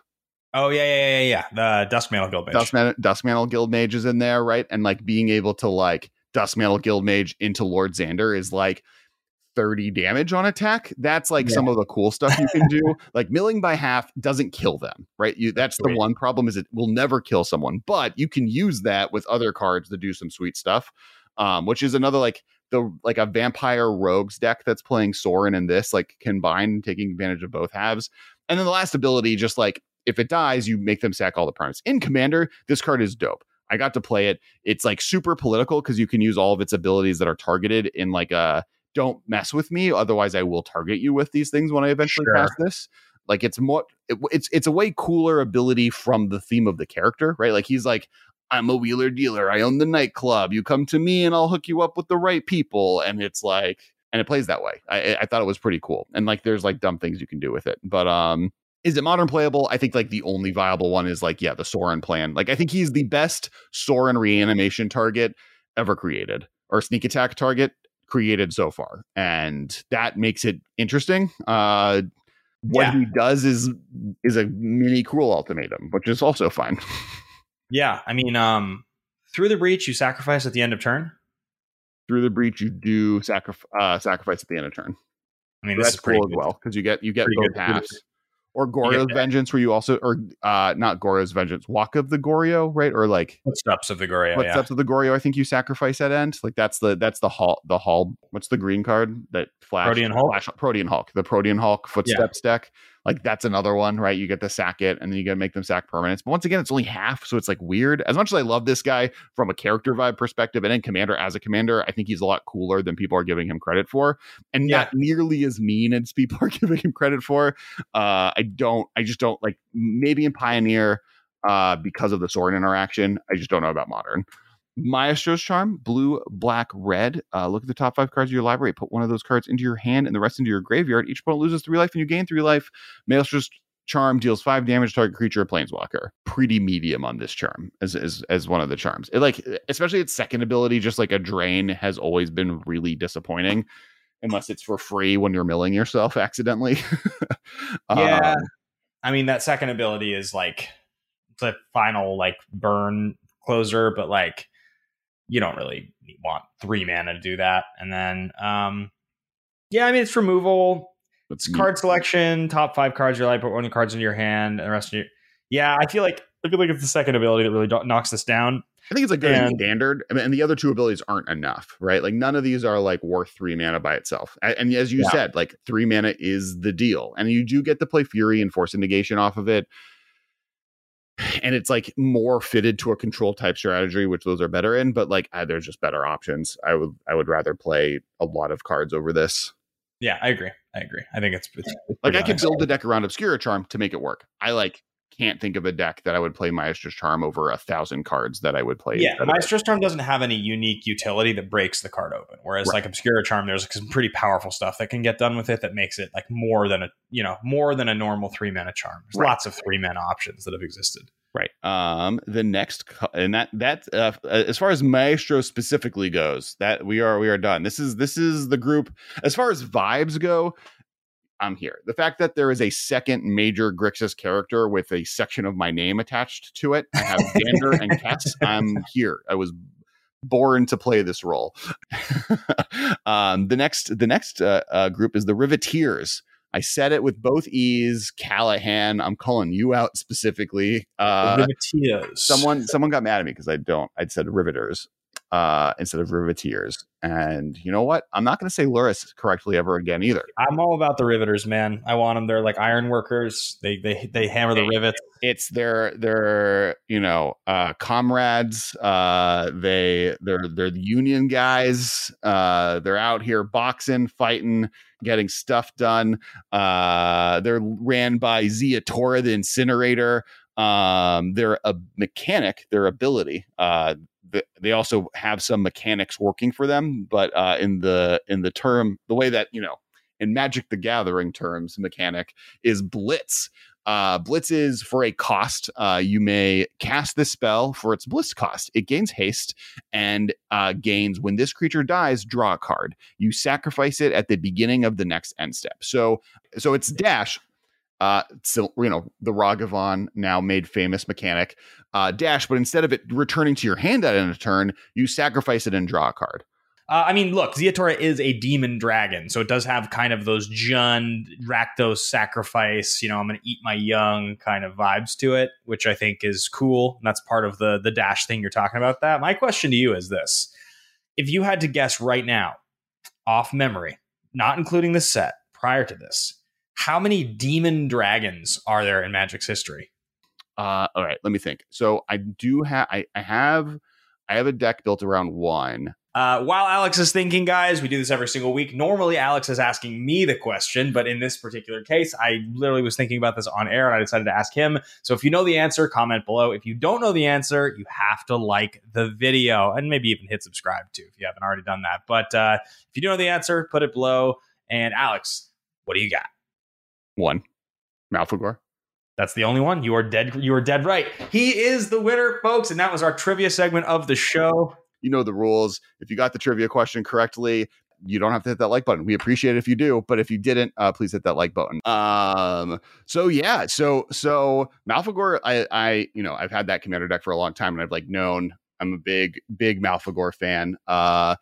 Oh, yeah, yeah, yeah, yeah. The Duskmantle Guild Mage. Duskmantle, Duskmantle Guild Mage is in there, right? And, like, being able to, like, Duskmantle Guild Mage into Lord Xander is, like, thirty damage on attack. That's, like, yeah. some of the cool stuff you can do. Like, milling by half doesn't kill them, right? You That's the one problem is it will never kill someone. But you can use that with other cards to do some sweet stuff, um, which is another, like, the like a Vampire Rogues deck that's playing Sorin and this, like, combined, taking advantage of both halves. And then the last ability, just, like, if it dies, you make them sack all the primates. In Commander, this card is dope. I got to play it. It's like super political because you can use all of its abilities that are targeted in like a don't mess with me. Otherwise, I will target you with these things when I eventually sure. pass this. Like it's more it, it's it's a way cooler ability from the theme of the character, right? Like he's like, I'm a wheeler dealer. I own the nightclub. You come to me and I'll hook you up with the right people. And it's like and it plays that way. I, I thought it was pretty cool. And like there's like dumb things you can do with it. But um. Is it Modern playable? I think like the only viable one is like, yeah, the Sorin plan. Like I think he's the best Sorin reanimation target ever created or sneak attack target created so far. And that makes it interesting. Uh, what yeah. he does is is a mini cruel ultimatum, which is also fun. yeah. I mean, um, through the breach, you sacrifice at the end of turn. Through the breach, you do sacrifice uh, sacrifice at the end of turn. I mean, so that's cool good. as well because you get you get pretty both halves. Or Goryo's yeah. Vengeance, where you also, or uh, not Goryo's Vengeance, Walk of the Goryo, right? Or like Footsteps of the Goryo. Footsteps yeah. of the Goryo. I think you sacrifice at end. Like that's the that's the Hulk. The Hulk. What's the green card that flash? Protean Hulk. Flash, Protean Hulk. The Protean Hulk Footsteps yeah. deck. Like that's another one, right? You get to sack it, and then you got to make them sack permanents. But once again, it's only half, so it's like weird. As much as I love this guy from a character vibe perspective, and in Commander as a commander, I think he's a lot cooler than people are giving him credit for, and yeah. not nearly as mean as people are giving him credit for. Uh, I don't, I just don't like. Maybe in Pioneer, uh, because of the Sorin interaction, I just don't know about Modern. Maestro's Charm, blue, black, red. Uh, look at the top five cards of your library. Put one of those cards into your hand and the rest into your graveyard. Each opponent loses three life and you gain three life. Maestro's Charm deals five damage to target creature or planeswalker. Pretty medium on this charm as, as as one of the charms. It like especially its second ability, just like a drain, has always been really disappointing, unless it's for free when you're milling yourself accidentally. yeah, um, I mean that second ability is like the final like burn closer, but like. You don't really want three mana to do that. And then, um, yeah, I mean, it's removal. It's card selection, top five cards of your library, put one of the cards into your hand, and the rest of your... Yeah, I feel like I feel like it's the second ability that really do- knocks this down. I think it's a good and, standard. I mean, and the other two abilities aren't enough, right? Like, none of these are, like, worth three mana by itself. And, and as you yeah. said, like, three mana is the deal. And you do get to play Fury and Force of Negation off of it. And it's like more fitted to a control type strategy, which those are better in. But like, ah, there's just better options. I would I would rather play a lot of cards over this. Yeah, I agree. I agree. I think it's, it's like I could build the deck around Obscura Charm to make it work. I like can't think of a deck that I would play Maestro's Charm over a thousand cards that I would play. Yeah, Maestro's Charm doesn't have any unique utility that breaks the card open. Whereas right. like Obscura Charm, there's some pretty powerful stuff that can get done with it that makes it like more than a you know more than a normal three mana charm. There's right. lots of three mana options that have existed. Right. Um, the next, and that that uh, as far as Maestro specifically goes, that we are we are done. This is this is the group as far as vibes go. I'm here. The fact that there is a second major Grixis character with a section of my name attached to it. I have Xander and Kess. I'm here. I was born to play this role. um, the next the next uh, uh, group is the Riveteers. I said it with both E's. Callahan, I'm calling you out specifically. Uh, Riveteers. Someone, someone got mad at me because I don't. I'd said Riveters uh, instead of Riveteers. And you know what? I'm not going to say Luris correctly ever again either. I'm all about the Riveters, man. I want them. They're like iron workers. They they they hammer the rivets. It's their their you know uh, comrades. Uh, they they're they're the union guys. Uh, they're out here boxing, fighting, getting stuff done. Uh, they're ran by Ziatora, the incinerator. Um, they're a mechanic, their ability. Uh, th- they also have some mechanics working for them, but uh, in the in the term, the way that, you know, in Magic the Gathering terms, mechanic is Blitz. Uh, Blitz is for a cost. Uh, you may cast this spell for its Blitz cost. It gains haste and uh, gains when this creature dies, draw a card. You sacrifice it at the beginning of the next end step. So, so it's dash. Uh, so, you know, the Ragavan now made famous mechanic uh, dash, but instead of it returning to your hand at end of turn, you sacrifice it and draw a card. Uh, I mean, look, Ziatora is a demon dragon, so it does have kind of those Jund, Rakdos sacrifice, you know, I'm going to eat my young kind of vibes to it, which I think is cool. And that's part of the the dash thing you're talking about. That my question to you is this. If you had to guess right now, off memory, not including this set, prior to this, how many demon dragons are there in Magic's history? Uh, all right, let me think. So I do have, I, I have, I have a deck built around one. Uh, while Alex is thinking, guys, we do this every single week. Normally, Alex is asking me the question, but in this particular case, I literally was thinking about this on air and I decided to ask him. So if you know the answer, comment below. If you don't know the answer, you have to like the video and maybe even hit subscribe too if you haven't already done that. But uh, if you do know the answer, put it below. And Alex, what do you got? One. Malfegor. That's the only one. You are dead. You are dead right. He is the winner, folks. And that was our trivia segment of the show. You know the rules. If you got the trivia question correctly, you don't have to hit that like button. We appreciate it if you do, but if you didn't, uh, please hit that like button. Um, so yeah, so so Malfegor, I, I you know I've had that Commander deck for a long time, and I've like known I'm a big big Malfegor fan. Uh,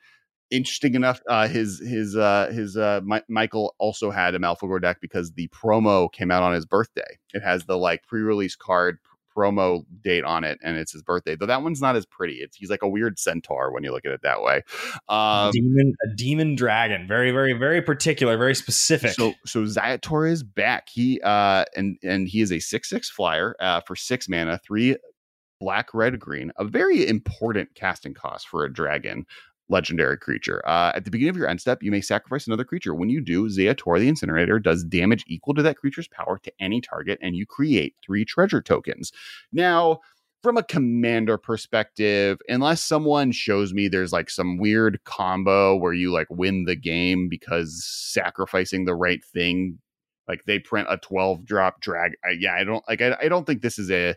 interesting enough, uh, his his uh, his uh, My- Michael also had a Malfegor deck because the promo came out on his birthday. It has the like pre-release card promo date on it, and it's his birthday, though that one's not as pretty. It's he's like a weird centaur when you look at it that way. um demon, a demon dragon, very very very particular, very specific. So so Ziatora is back. He uh and and he is a six six flyer uh for six mana, three black red green, a very important casting cost for a dragon legendary creature. Uh, at the beginning of your end step, you may sacrifice another creature. When you do, Ziatora the Incinerator does damage equal to that creature's power to any target, and you create three treasure tokens. Now, from a Commander perspective, unless someone shows me there's like some weird combo where you like win the game because sacrificing the right thing, like they print a twelve drop drag. I, yeah, I don't like. I, I don't think this is a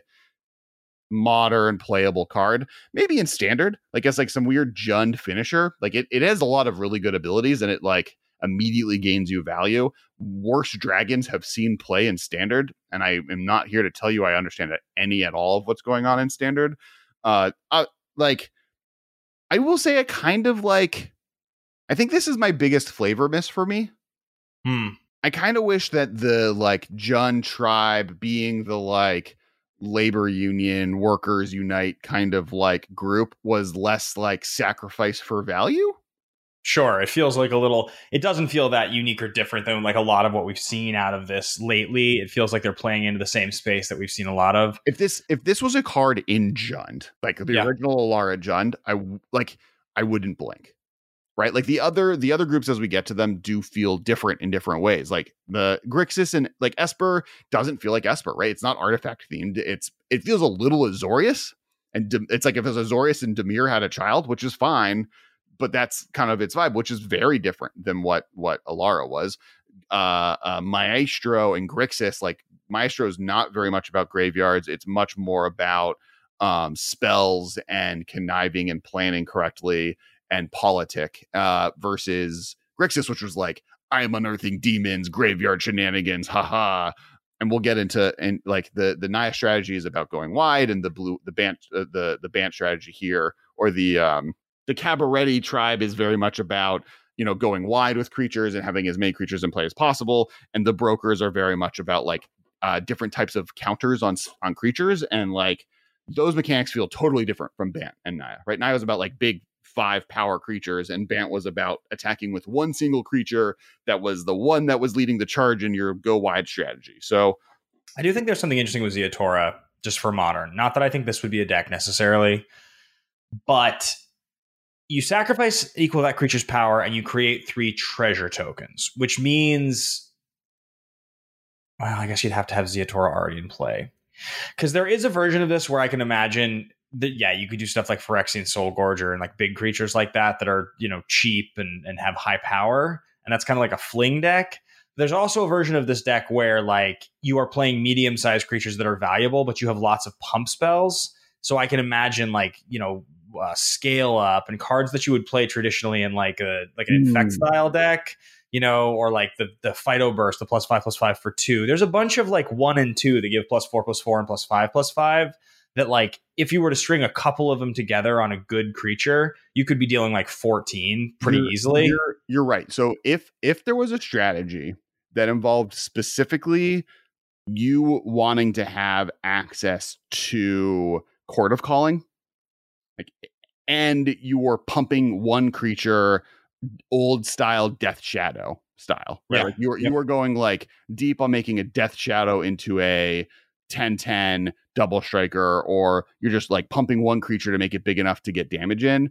modern playable card. Maybe in Standard, like it's like some weird Jund finisher. Like it, it has a lot of really good abilities and it like immediately gains you value. Worse dragons have seen play in Standard, and I am not here to tell you I understand any at all of what's going on in Standard. Uh, I, like I will say, I kind of like. I think this is my biggest flavor miss for me. Hmm. I kind of wish that the like Jund tribe being the like labor union workers unite kind of like group was less like sacrifice for value. Sure. It feels like a little, it doesn't feel that unique or different than like a lot of what we've seen out of this lately. It feels like they're playing into the same space that we've seen a lot of. If this, if this was a card in Jund, like the yeah. original Alara Jund, I like, I wouldn't blink. Right. Like the other the other groups, as we get to them, do feel different in different ways. Like the Grixis and like Esper doesn't feel like Esper. Right. It's not artifact themed. It's it feels a little Azorius. And De- it's like if it's Azorius and Dimir had a child, which is fine. But that's kind of its vibe, which is very different than what what Alara was. Uh, uh, Maestro and Grixis, like Maestro is not very much about graveyards. It's much more about um, spells and conniving and planning correctly and politic uh, versus Grixis, which was like, I am unearthing demons, graveyard shenanigans, haha. And we'll get into, and like the the Naya strategy is about going wide, and the blue the Bant uh, the the Bant strategy here, or the um, the Cabaretti tribe is very much about, you know, going wide with creatures and having as many creatures in play as possible. And the Brokers are very much about like uh, different types of counters on on creatures, and like those mechanics feel totally different from Bant and Naya. Right, Naya was about like big five power creatures, and Bant was about attacking with one single creature that was the one that was leading the charge in your go wide strategy. So I do think there's something interesting with Ziatora just for Modern. Not that I think this would be a deck necessarily, but you sacrifice equal that creature's power and you create three treasure tokens, which means, well, I guess you'd have to have Ziatora already in play, because there is a version of this where I can imagine that, yeah, you could do stuff like Phyrexian Soul Gorger and like big creatures like that that are, you know, cheap and, and have high power. And that's kind of like a fling deck. There's also a version of this deck where like you are playing medium sized creatures that are valuable, but you have lots of pump spells. So I can imagine like, you know, uh, Scale Up and cards that you would play traditionally in like a like an mm. Infect style deck, you know, or like the the Phyto Burst, the plus five plus five for two. There's a bunch of like one and two that give plus four plus four and plus five plus five. That like if you were to string a couple of them together on a good creature, you could be dealing like fourteen pretty you're, easily. You're, you're right. So if if there was a strategy that involved specifically you wanting to have access to Court of Calling, like, and you were pumping one creature, old style Death Shadow style, right? Yeah. Like you were, yeah. you were going like deep on making a Death Shadow into a ten ten double striker, or you're just like pumping one creature to make it big enough to get damage in.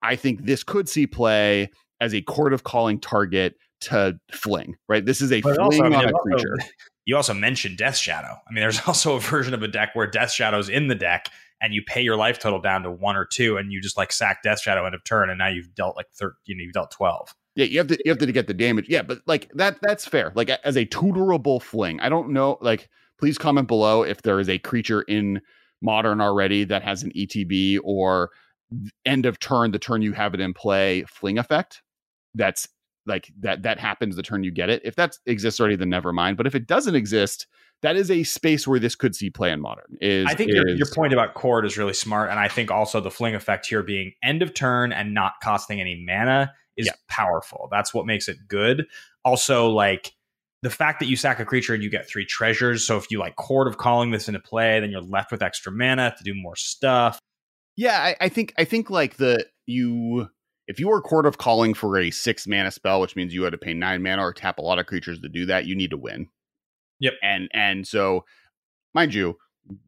I think this could see play as a Court of Calling target to fling, right? This is a but fling also, I mean, on a creature. Also, you also mentioned Death Shadow. I mean, there's also a version of a deck where Death Shadow's in the deck and you pay your life total down to one or two and you just like sack Death Shadow end of turn, and now you've dealt like thirteen, you know, you've dealt twelve. Yeah, you have to you have to get the damage. Yeah, but like that that's fair. Like as a tutorable fling, I don't know, like please comment below if there is a creature in Modern already that has an E T B or end of turn, the turn you have it in play, fling effect. That's like that that happens the turn you get it. If that exists already, then never mind. But if it doesn't exist, that is a space where this could see play in Modern. Is I think is, your, your point about Cord is really smart. And I think also the fling effect here being end of turn and not costing any mana is yeah. powerful. That's what makes it good. Also, like, the fact that you sack a creature and you get three treasures. So if you like Court of Calling this into play, then you're left with extra mana to do more stuff. Yeah, I, I think I think like the you if you were Court of Calling for a six mana spell, which means you had to pay nine mana or tap a lot of creatures to do that, you need to win. Yep. And and so, mind you,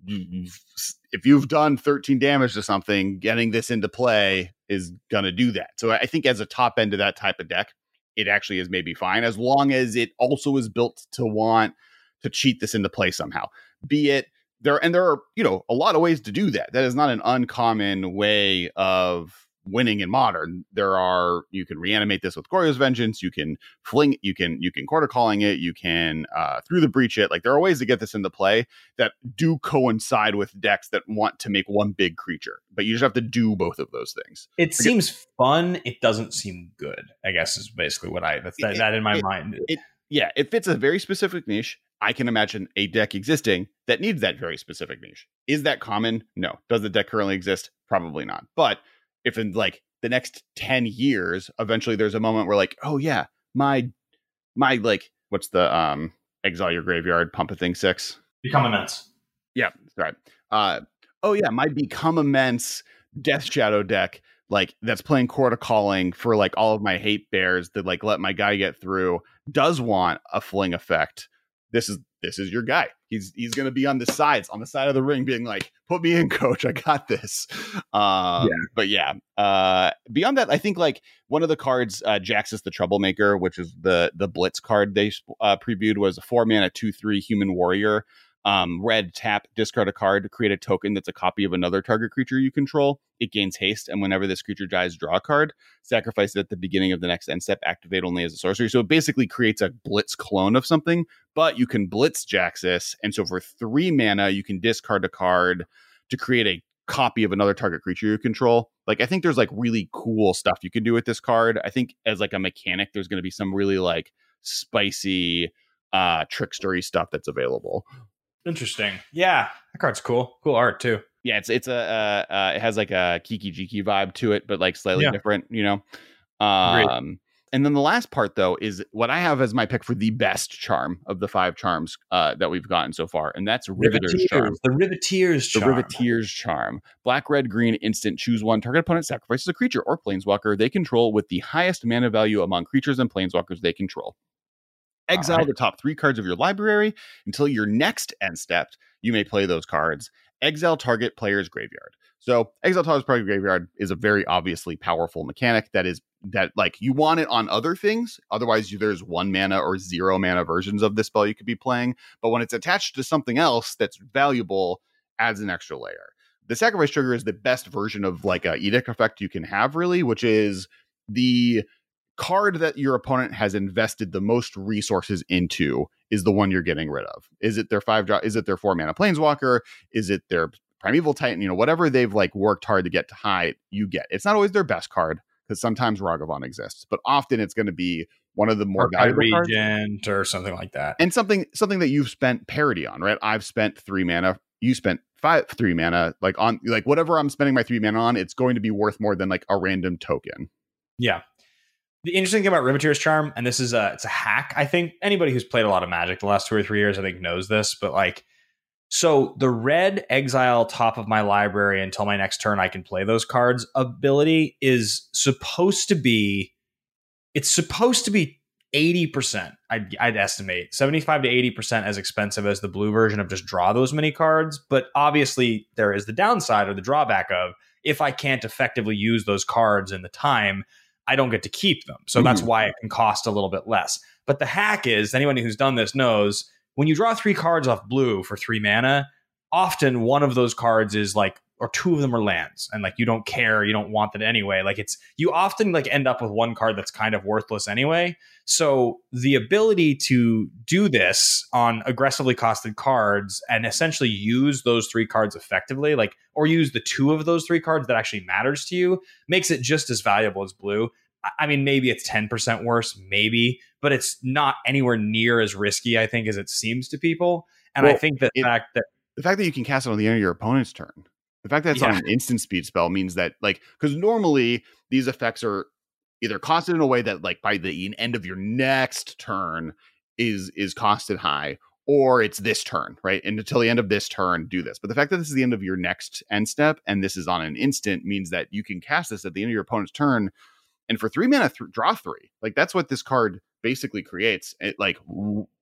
if you've done thirteen damage to something, getting this into play is gonna do that. So I think as a top end of that type of deck, it actually is maybe fine, as long as it also is built to want to cheat this into play somehow. Be it there, and there are, you know, a lot of ways to do that. That is not an uncommon way of winning in Modern. There are, you can reanimate this with Goryo's Vengeance. You can fling, you can, you can Quarter Calling it. You can uh, Through the Breach it. Like there are ways to get this into play that do coincide with decks that want to make one big creature, but you just have to do both of those things. It Forget- seems fun. It doesn't seem good, I guess is basically what I, that's that, it, that in my it, mind. It, yeah. It fits a very specific niche. I can imagine a deck existing that needs that very specific niche. Is that common? No. Does the deck currently exist? Probably not. But if in like the next ten years, eventually there's a moment where like, oh yeah, my, my like, what's the um exile your graveyard, pump a thing six? Become Immense. Yeah, right. Uh, oh yeah, my Become Immense Death Shadow deck, like that's playing Court of Calling for like all of my hate bears that like let my guy get through, does want a fling effect. This is this is your guy. He's he's gonna be on the sides, on the side of the ring, being like, "Put me in, coach. I got this." Um, yeah. But yeah, uh, beyond that, I think like one of the cards, uh, Jaxus the Troublemaker, which is the the Blitz card they uh, previewed, was a four mana two three human warrior Um, red, tap, discard a card to create a token that's a copy of another target creature you control. It gains haste, and whenever this creature dies, draw a card. Sacrifice it at the beginning of the next end step. Activate only as a sorcery. So it basically creates a Blitz clone of something, but you can Blitz Jaxxas, and so for three mana, you can discard a card to create a copy of another target creature you control. Like, I think there's like really cool stuff you can do with this card. I think as like a mechanic, there's going to be some really like spicy, uh, trickstery stuff that's available. Interesting. Yeah, that card's cool. Cool art too. Yeah, it's it's a uh, uh, it has like a Kiki Jiki vibe to it, but like slightly yeah. different, you know. Um, Great. And then the last part though is what I have as my pick for the best charm of the five charms uh, that we've gotten so far, and that's Riveteers, Riveteers Charm. The Riveteers Charm. The Riveteers Charm. Black, red, green, instant. Choose one target opponent sacrifices a creature or planeswalker they control with the highest mana value among creatures and planeswalkers they control. Exile right. the top three cards of your library until your next end step. You may play those cards. Exile target player's graveyard. So exile target player's graveyard is a very obviously powerful mechanic that is that like you want it on other things. Otherwise, you, there's one mana or zero mana versions of this spell you could be playing. But when it's attached to something else that's valuable, adds an extra layer. The sacrifice trigger is the best version of like a edict effect you can have, really, which is the card that your opponent has invested the most resources into is the one you're getting rid of. Is it their five drop? Is it their four mana planeswalker? Is it their primeval titan? You know, whatever they've like worked hard to get to high, you get. It's not always their best card because sometimes Ragavan exists, but often it's going to be one of the more or valuable cards or something like that. And something something that you've spent parity on, right? I've spent three mana. You spent five three mana. Like on like whatever I'm spending my three mana on, it's going to be worth more than like a random token. Yeah. The interesting thing about Riveteer's Charm, and this is a, it's a hack, I think anybody who's played a lot of Magic the last two or three years, I think knows this, but like, so the red exile top of my library until my next turn, I can play those cards ability is supposed to be, it's supposed to be eighty percent. I'd, I'd estimate seventy-five to eighty percent as expensive as the blue version of just draw those many cards. But obviously there is the downside or the drawback of if I can't effectively use those cards in the time, I don't get to keep them. So that's why it can cost a little bit less. But the hack is, anyone who's done this knows, when you draw three cards off blue for three mana, often one of those cards is like, or two of them are lands. And like, you don't care. You don't want that anyway. Like it's, you often like end up with one card that's kind of worthless anyway. So the ability to do this on aggressively costed cards and essentially use those three cards effectively, like, or use the two of those three cards that actually matters to you, makes it just as valuable as blue. I mean, maybe it's ten percent worse, maybe, but it's not anywhere near as risky, I think, as it seems to people. And well, I think that the fact that the fact that you can cast it on the end of your opponent's turn. The fact that it's yeah. on an instant speed spell means that, like, because normally these effects are either costed in a way that, like, by the end of your next turn is is costed high, or it's this turn, right? And until the end of this turn, do this. But the fact that this is the end of your next end step and this is on an instant means that you can cast this at the end of your opponent's turn, and for three mana, th- draw three. Like, that's what this card basically creates. It like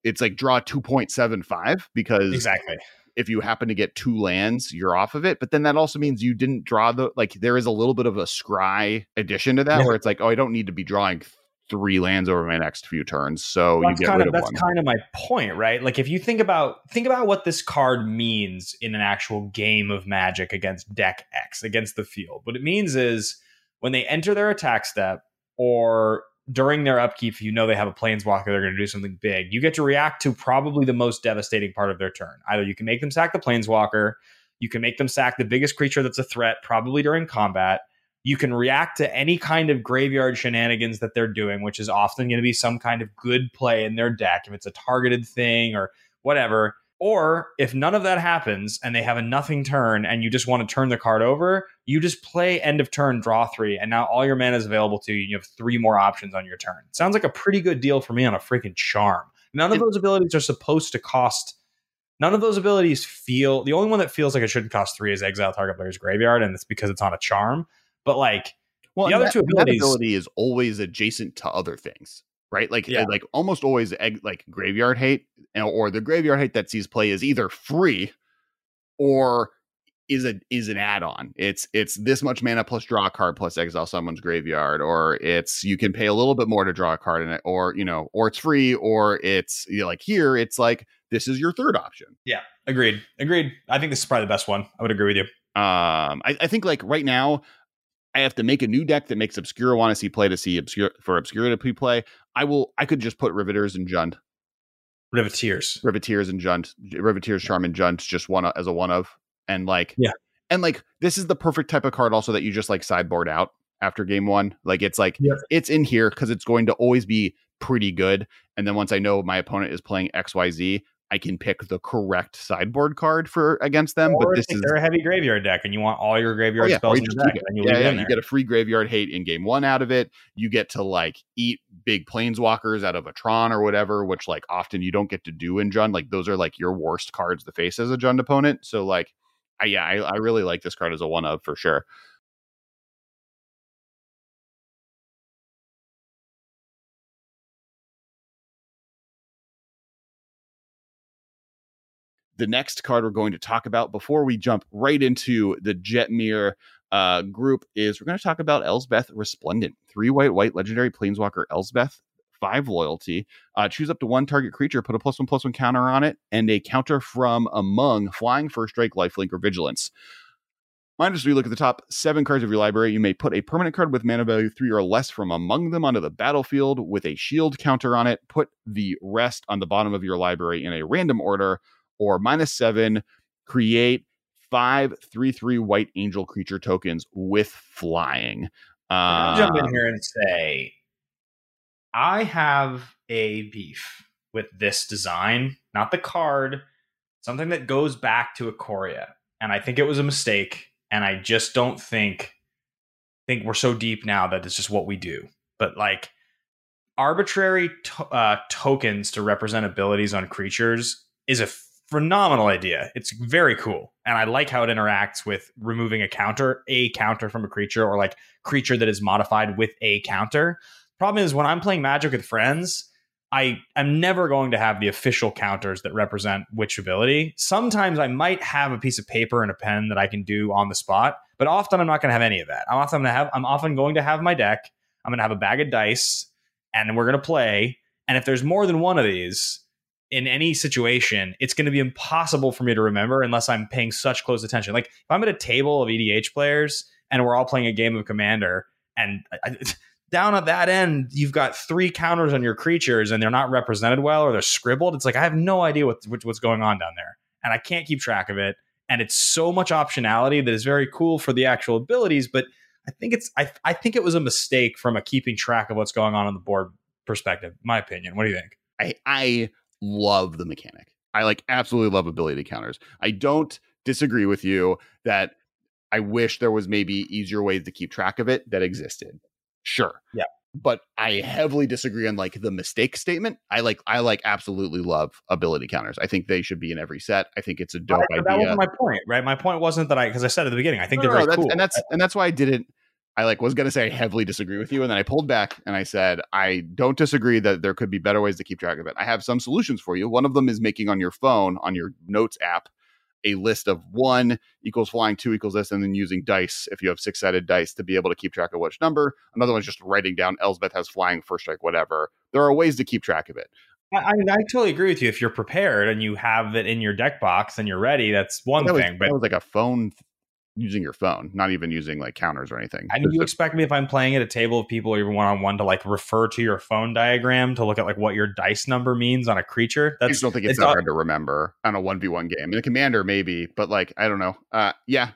it's like draw two point seven five because exactly. If you happen to get two lands, you're off of it. But then that also means you didn't draw the, like, there is a little bit of a scry addition to that yeah. where it's like, oh, I don't need to be drawing three lands over my next few turns. So well, you get rid of, of that's one. Kind of my point, right? Like if you think about, think about what this card means in an actual game of Magic against deck X, against the field. What it means is when they enter their attack step or during their upkeep, you know they have a planeswalker, they're going to do something big. You get to react to probably the most devastating part of their turn. Either you can make them sack the planeswalker, you can make them sack the biggest creature that's a threat, probably during combat. You can react to any kind of graveyard shenanigans that they're doing, which is often going to be some kind of good play in their deck, if it's a targeted thing or whatever. Or if none of that happens and they have a nothing turn and you just want to turn the card over, you just play end of turn, draw three, and now all your mana is available to you. And you have three more options on your turn. Sounds like a pretty good deal for me on a freaking charm. None of those abilities are supposed to cost. None of those abilities feel. The only one that feels like it shouldn't cost three is Exile Target Player's Graveyard, and it's because it's on a charm. But like well, the other that, two abilities, that ability is always adjacent to other things. Right, like yeah. like almost always, egg, like graveyard hate, or the graveyard hate that sees play is either free, or is a is an add on. It's it's this much mana plus draw a card plus exile someone's graveyard, or it's you can pay a little bit more to draw a card in it, or you know, or it's free, or it's you know, like here it's like this is your third option. Yeah, agreed. Agreed. I think this is probably the best one. I would agree with you. Um, I, I think like right now, I have to make a new deck that makes Obscura want to see play to see Obscura for Obscura to play. I will. I could just put Riveteers and Jund. Riveteers. Riveteers and Jund. Riveteers Charm and Jund just one as a one of. And like, yeah. And like, this is the perfect type of card also that you just like sideboard out after game one. Like it's like, yeah. It's in here because it's going to always be pretty good. And then once I know my opponent is playing X Y Z, I can pick the correct sideboard card for against them. Or but this is they're a heavy graveyard deck and you want all your graveyard oh, yeah, spells in the deck. And you, yeah, yeah, you get a free graveyard hate in game one out of it. You get to like eat big planeswalkers out of a Tron or whatever, which like often you don't get to do in Jund. Like those are like your worst cards to face as a Jund opponent. So like, I, yeah, I, I really like this card as a one of for sure. The next card we're going to talk about before we jump right into the Jetmir uh, group is we're going to talk about Elsbeth Resplendent. Three white, white, legendary planeswalker Elsbeth, five loyalty. Uh, choose up to one target creature, put a plus one, plus one counter on it, and a counter from among flying, first strike, lifelink, or vigilance. Minus three, look at the top seven cards of your library. You may put a permanent card with mana value three or less from among them onto the battlefield with a shield counter on it. Put the rest on the bottom of your library in a random order. Or minus seven, create five three three white angel creature tokens with flying. Um, I'm gonna jump in here and say, I have a beef with this design, not the card. Something that goes back to Ikoria, and I think it was a mistake. And I just don't think think we're so deep now that it's just what we do. But like arbitrary to- uh, tokens to represent abilities on creatures is a phenomenal idea. It's very cool, and I like how it interacts with removing a counter a counter from a creature, or like creature that is modified with a counter. Problem is, when I'm playing Magic with friends, I am never going to have the official counters that represent which ability. Sometimes I might have a piece of paper and a pen that I can do on the spot, but often I'm not going to have any of that. I'm often going to have I'm often going to have my deck. I'm going to have a bag of dice, and we're going to play. And if there's more than one of these in any situation, it's going to be impossible for me to remember unless I'm paying such close attention. Like if I'm at a table of E D H players and we're all playing a game of Commander, and I, down at that end, you've got three counters on your creatures and they're not represented well, or they're scribbled. It's like, I have no idea what, what what's going on down there, and I can't keep track of it. And it's so much optionality that is very cool for the actual abilities. But I think it's, I, I think it was a mistake from a keeping track of what's going on on the board perspective. My opinion. What do you think? I, I, love the mechanic. I like absolutely love ability counters. I don't disagree with you that I wish there was maybe easier ways to keep track of it that existed. Sure. Yeah. But I heavily disagree on like the mistake statement. I like I like absolutely love ability counters. I think they should be in every set. I think it's a dope right, idea. That wasn't my point, right? My point wasn't that I because I said at the beginning, I think no, they're no, very that's, cool. And that's and that's why I didn't I like was going to say I heavily disagree with you. And then I pulled back and I said, I don't disagree that there could be better ways to keep track of it. I have some solutions for you. One of them is making on your phone, on your notes app, a list of one equals flying, two equals this, and then using dice. If you have six sided dice to be able to keep track of which number. Another one is just writing down Elsbeth has flying, first strike, whatever. There are ways to keep track of it. I, I totally agree with you. If you're prepared and you have it in your deck box and you're ready, that's one that thing. Was, but it was like a phone th- using your phone, not even using like counters or anything. I mean, you expect me if I'm playing at a table of people or even one-on-one to like refer to your phone diagram to look at like what your dice number means on a creature? That's, I just don't think it's, it's that not hard to remember on a one v one game. In a Commander, maybe, but like, I don't know. Uh, yeah.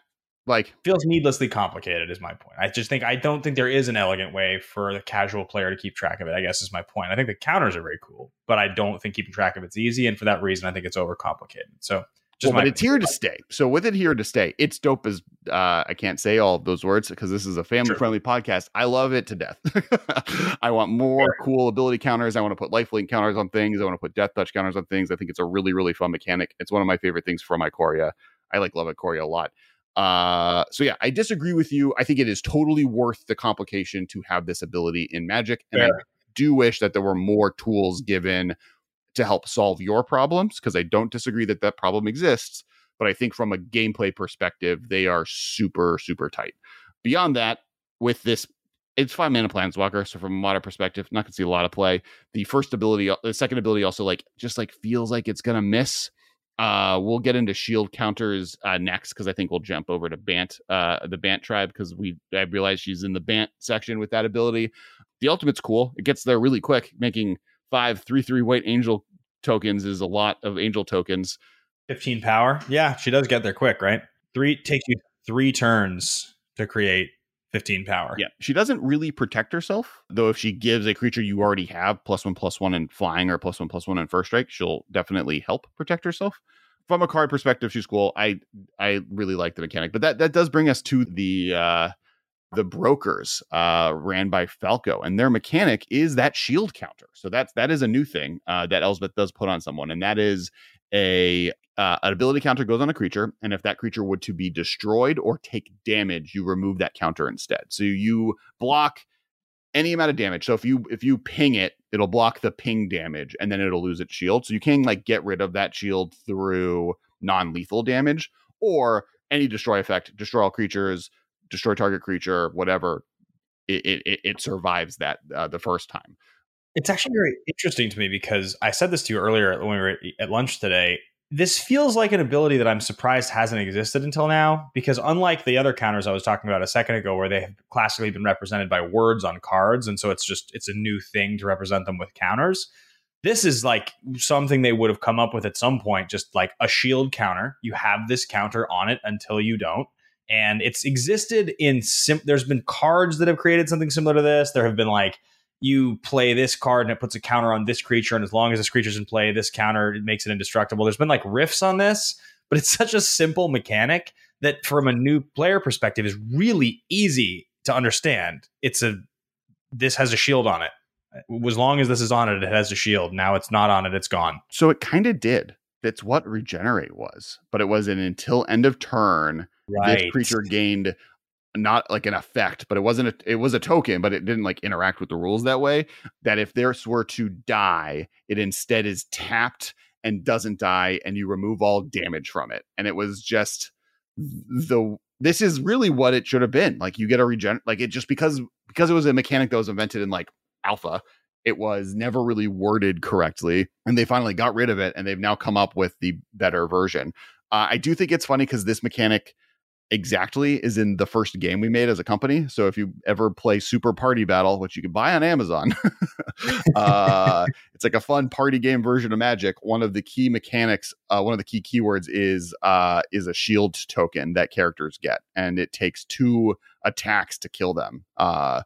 Like feels needlessly complicated is my point. I just think, I don't think there is an elegant way for the casual player to keep track of it, I guess is my point. I think the counters are very cool, but I don't think keeping track of it's easy. And for that reason, I think it's overcomplicated. So Just well, but it's here to stay. So with it here to stay, it's dope as uh, I can't say all of those words because this is a family-friendly podcast. I love it to death. I want more sure. cool ability counters. I want to put lifelink counters on things. I want to put death touch counters on things. I think it's a really, really fun mechanic. It's one of my favorite things from Ikoria. I like love Ikoria a lot. Uh, so yeah, I disagree with you. I think it is totally worth the complication to have this ability in Magic. And sure. I do wish that there were more tools given to help solve your problems, because I don't disagree that that problem exists, but I think from a gameplay perspective, they are super, super tight. Beyond that, with this It's five mana Planeswalker, so from a modern perspective, not going to see a lot of play. The first ability, the second ability also like just like feels like it's going to miss. Uh, we'll get into Shield counters uh, next, because I think we'll jump over to Bant, uh, the Bant tribe, because we I realized she's in the Bant section with that ability. The ultimate's cool. It gets there really quick. Making five three three white angel tokens is a lot of angel tokens. fifteen power. Yeah, she does get there quick, right? Three takes you three turns to create fifteen power. Yeah, she doesn't really protect herself, though. If she gives a creature you already have plus one plus one in flying or plus one plus one in first strike, she'll definitely help protect herself. From a card perspective, she's cool. I I really like the mechanic, but that that does bring us to the uh, the Brokers, uh, ran by Falco, and their mechanic is that Shield counter. So that's that is a new thing uh, that Elspeth does put on someone, and that is a uh, an ability counter goes on a creature, and if that creature were to be destroyed or take damage, you remove that counter instead. So you block any amount of damage. So if you if you ping it, it'll block the ping damage, and then it'll lose its shield. So you can like get rid of that shield through non-lethal damage or any destroy effect. Destroy all creatures, destroy target creature, whatever. It it, it survives that uh, the first time. It's actually very interesting to me, because I said this to you earlier when we were at lunch today. This feels like an ability that I'm surprised hasn't existed until now, because unlike the other counters I was talking about a second ago, where they have classically been represented by words on cards, and so it's just it's a new thing to represent them with counters, this is like something they would have come up with at some point, just like a Shield counter. You have this counter on it until you don't. And it's existed in sim- there's been cards that have created something similar to this. There have been like, you play this card and it puts a counter on this creature, and as long as this creature's in play, this counter, it makes it indestructible. There's been like riffs on this, but it's such a simple mechanic that from a new player perspective is really easy to understand. It's a, this has a shield on it. As long as this is on it, it has a shield. Now it's not on it, it's gone. So it kind of did. That's what Regenerate was, but it was an until end of turn. Right. This creature gained not like an effect, but it wasn't a, it was a token, but it didn't like interact with the rules that way. That if theirs were to die, it instead is tapped and doesn't die, and you remove all damage from it. And it was just the this is really what it should have been. Like you get a regen like it just because because it was a mechanic that was invented in like alpha, it was never really worded correctly, and they finally got rid of it, and they've now come up with the better version. Uh, I do think it's funny because this mechanic exactly is in the first game we made as a company. So if you ever play Super Party Battle, which you can buy on Amazon, uh, it's like a fun party game version of Magic. One of the key mechanics, uh, one of the key keywords is uh, is a shield token that characters get, and it takes two attacks to kill them. Uh,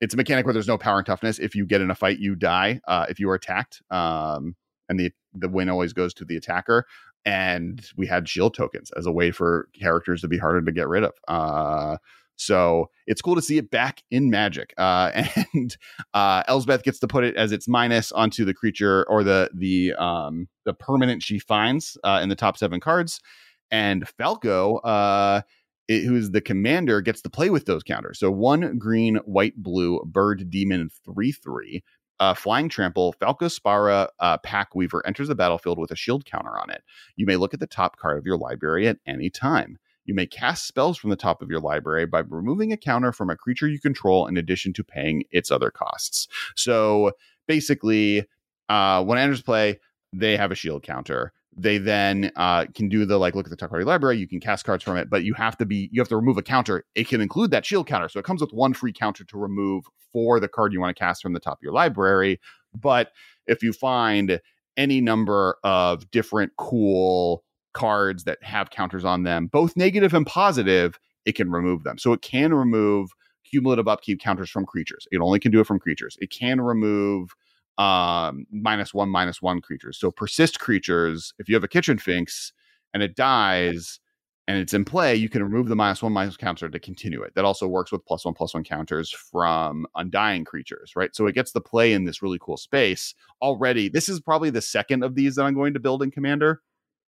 it's a mechanic where there's no power and toughness. If you get in a fight, you die. Uh, if you are attacked, um, and the the win always goes to the attacker. And we had shield tokens as a way for characters to be harder to get rid of. Uh, so it's cool to see it back in Magic. Uh, and uh, Elspeth gets to put it as its minus onto the creature or the the um, the permanent she finds uh, in the top seven cards. And Falco, uh, it, who is the commander, gets to play with those counters. So one green, white, blue, bird, demon, three, three. Uh, flying trample, Falco Spara, uh, Pack Weaver enters the battlefield with a shield counter on it. You may look at the top card of your library at any time. You may cast spells from the top of your library by removing a counter from a creature you control in addition to paying its other costs. So basically, uh, when enters play, they have a shield counter. They then uh, can do the like look at the top card of your library. You can cast cards from it, but you have to be you have to remove a counter. It can include that shield counter. So it comes with one free counter to remove for the card you want to cast from the top of your library. But if you find any number of different cool cards that have counters on them, both negative and positive, it can remove them. So it can remove cumulative upkeep counters from creatures. It only can do it from creatures. It can remove um, minus one, minus one creatures. So persist creatures, if you have a Kitchen Finks and it dies and it's in play, you can remove the minus one, minus counter to continue it. That also works with plus one, plus one counters from undying creatures, right? So it gets the play in this really cool space already. This is probably the second of these that I'm going to build in Commander.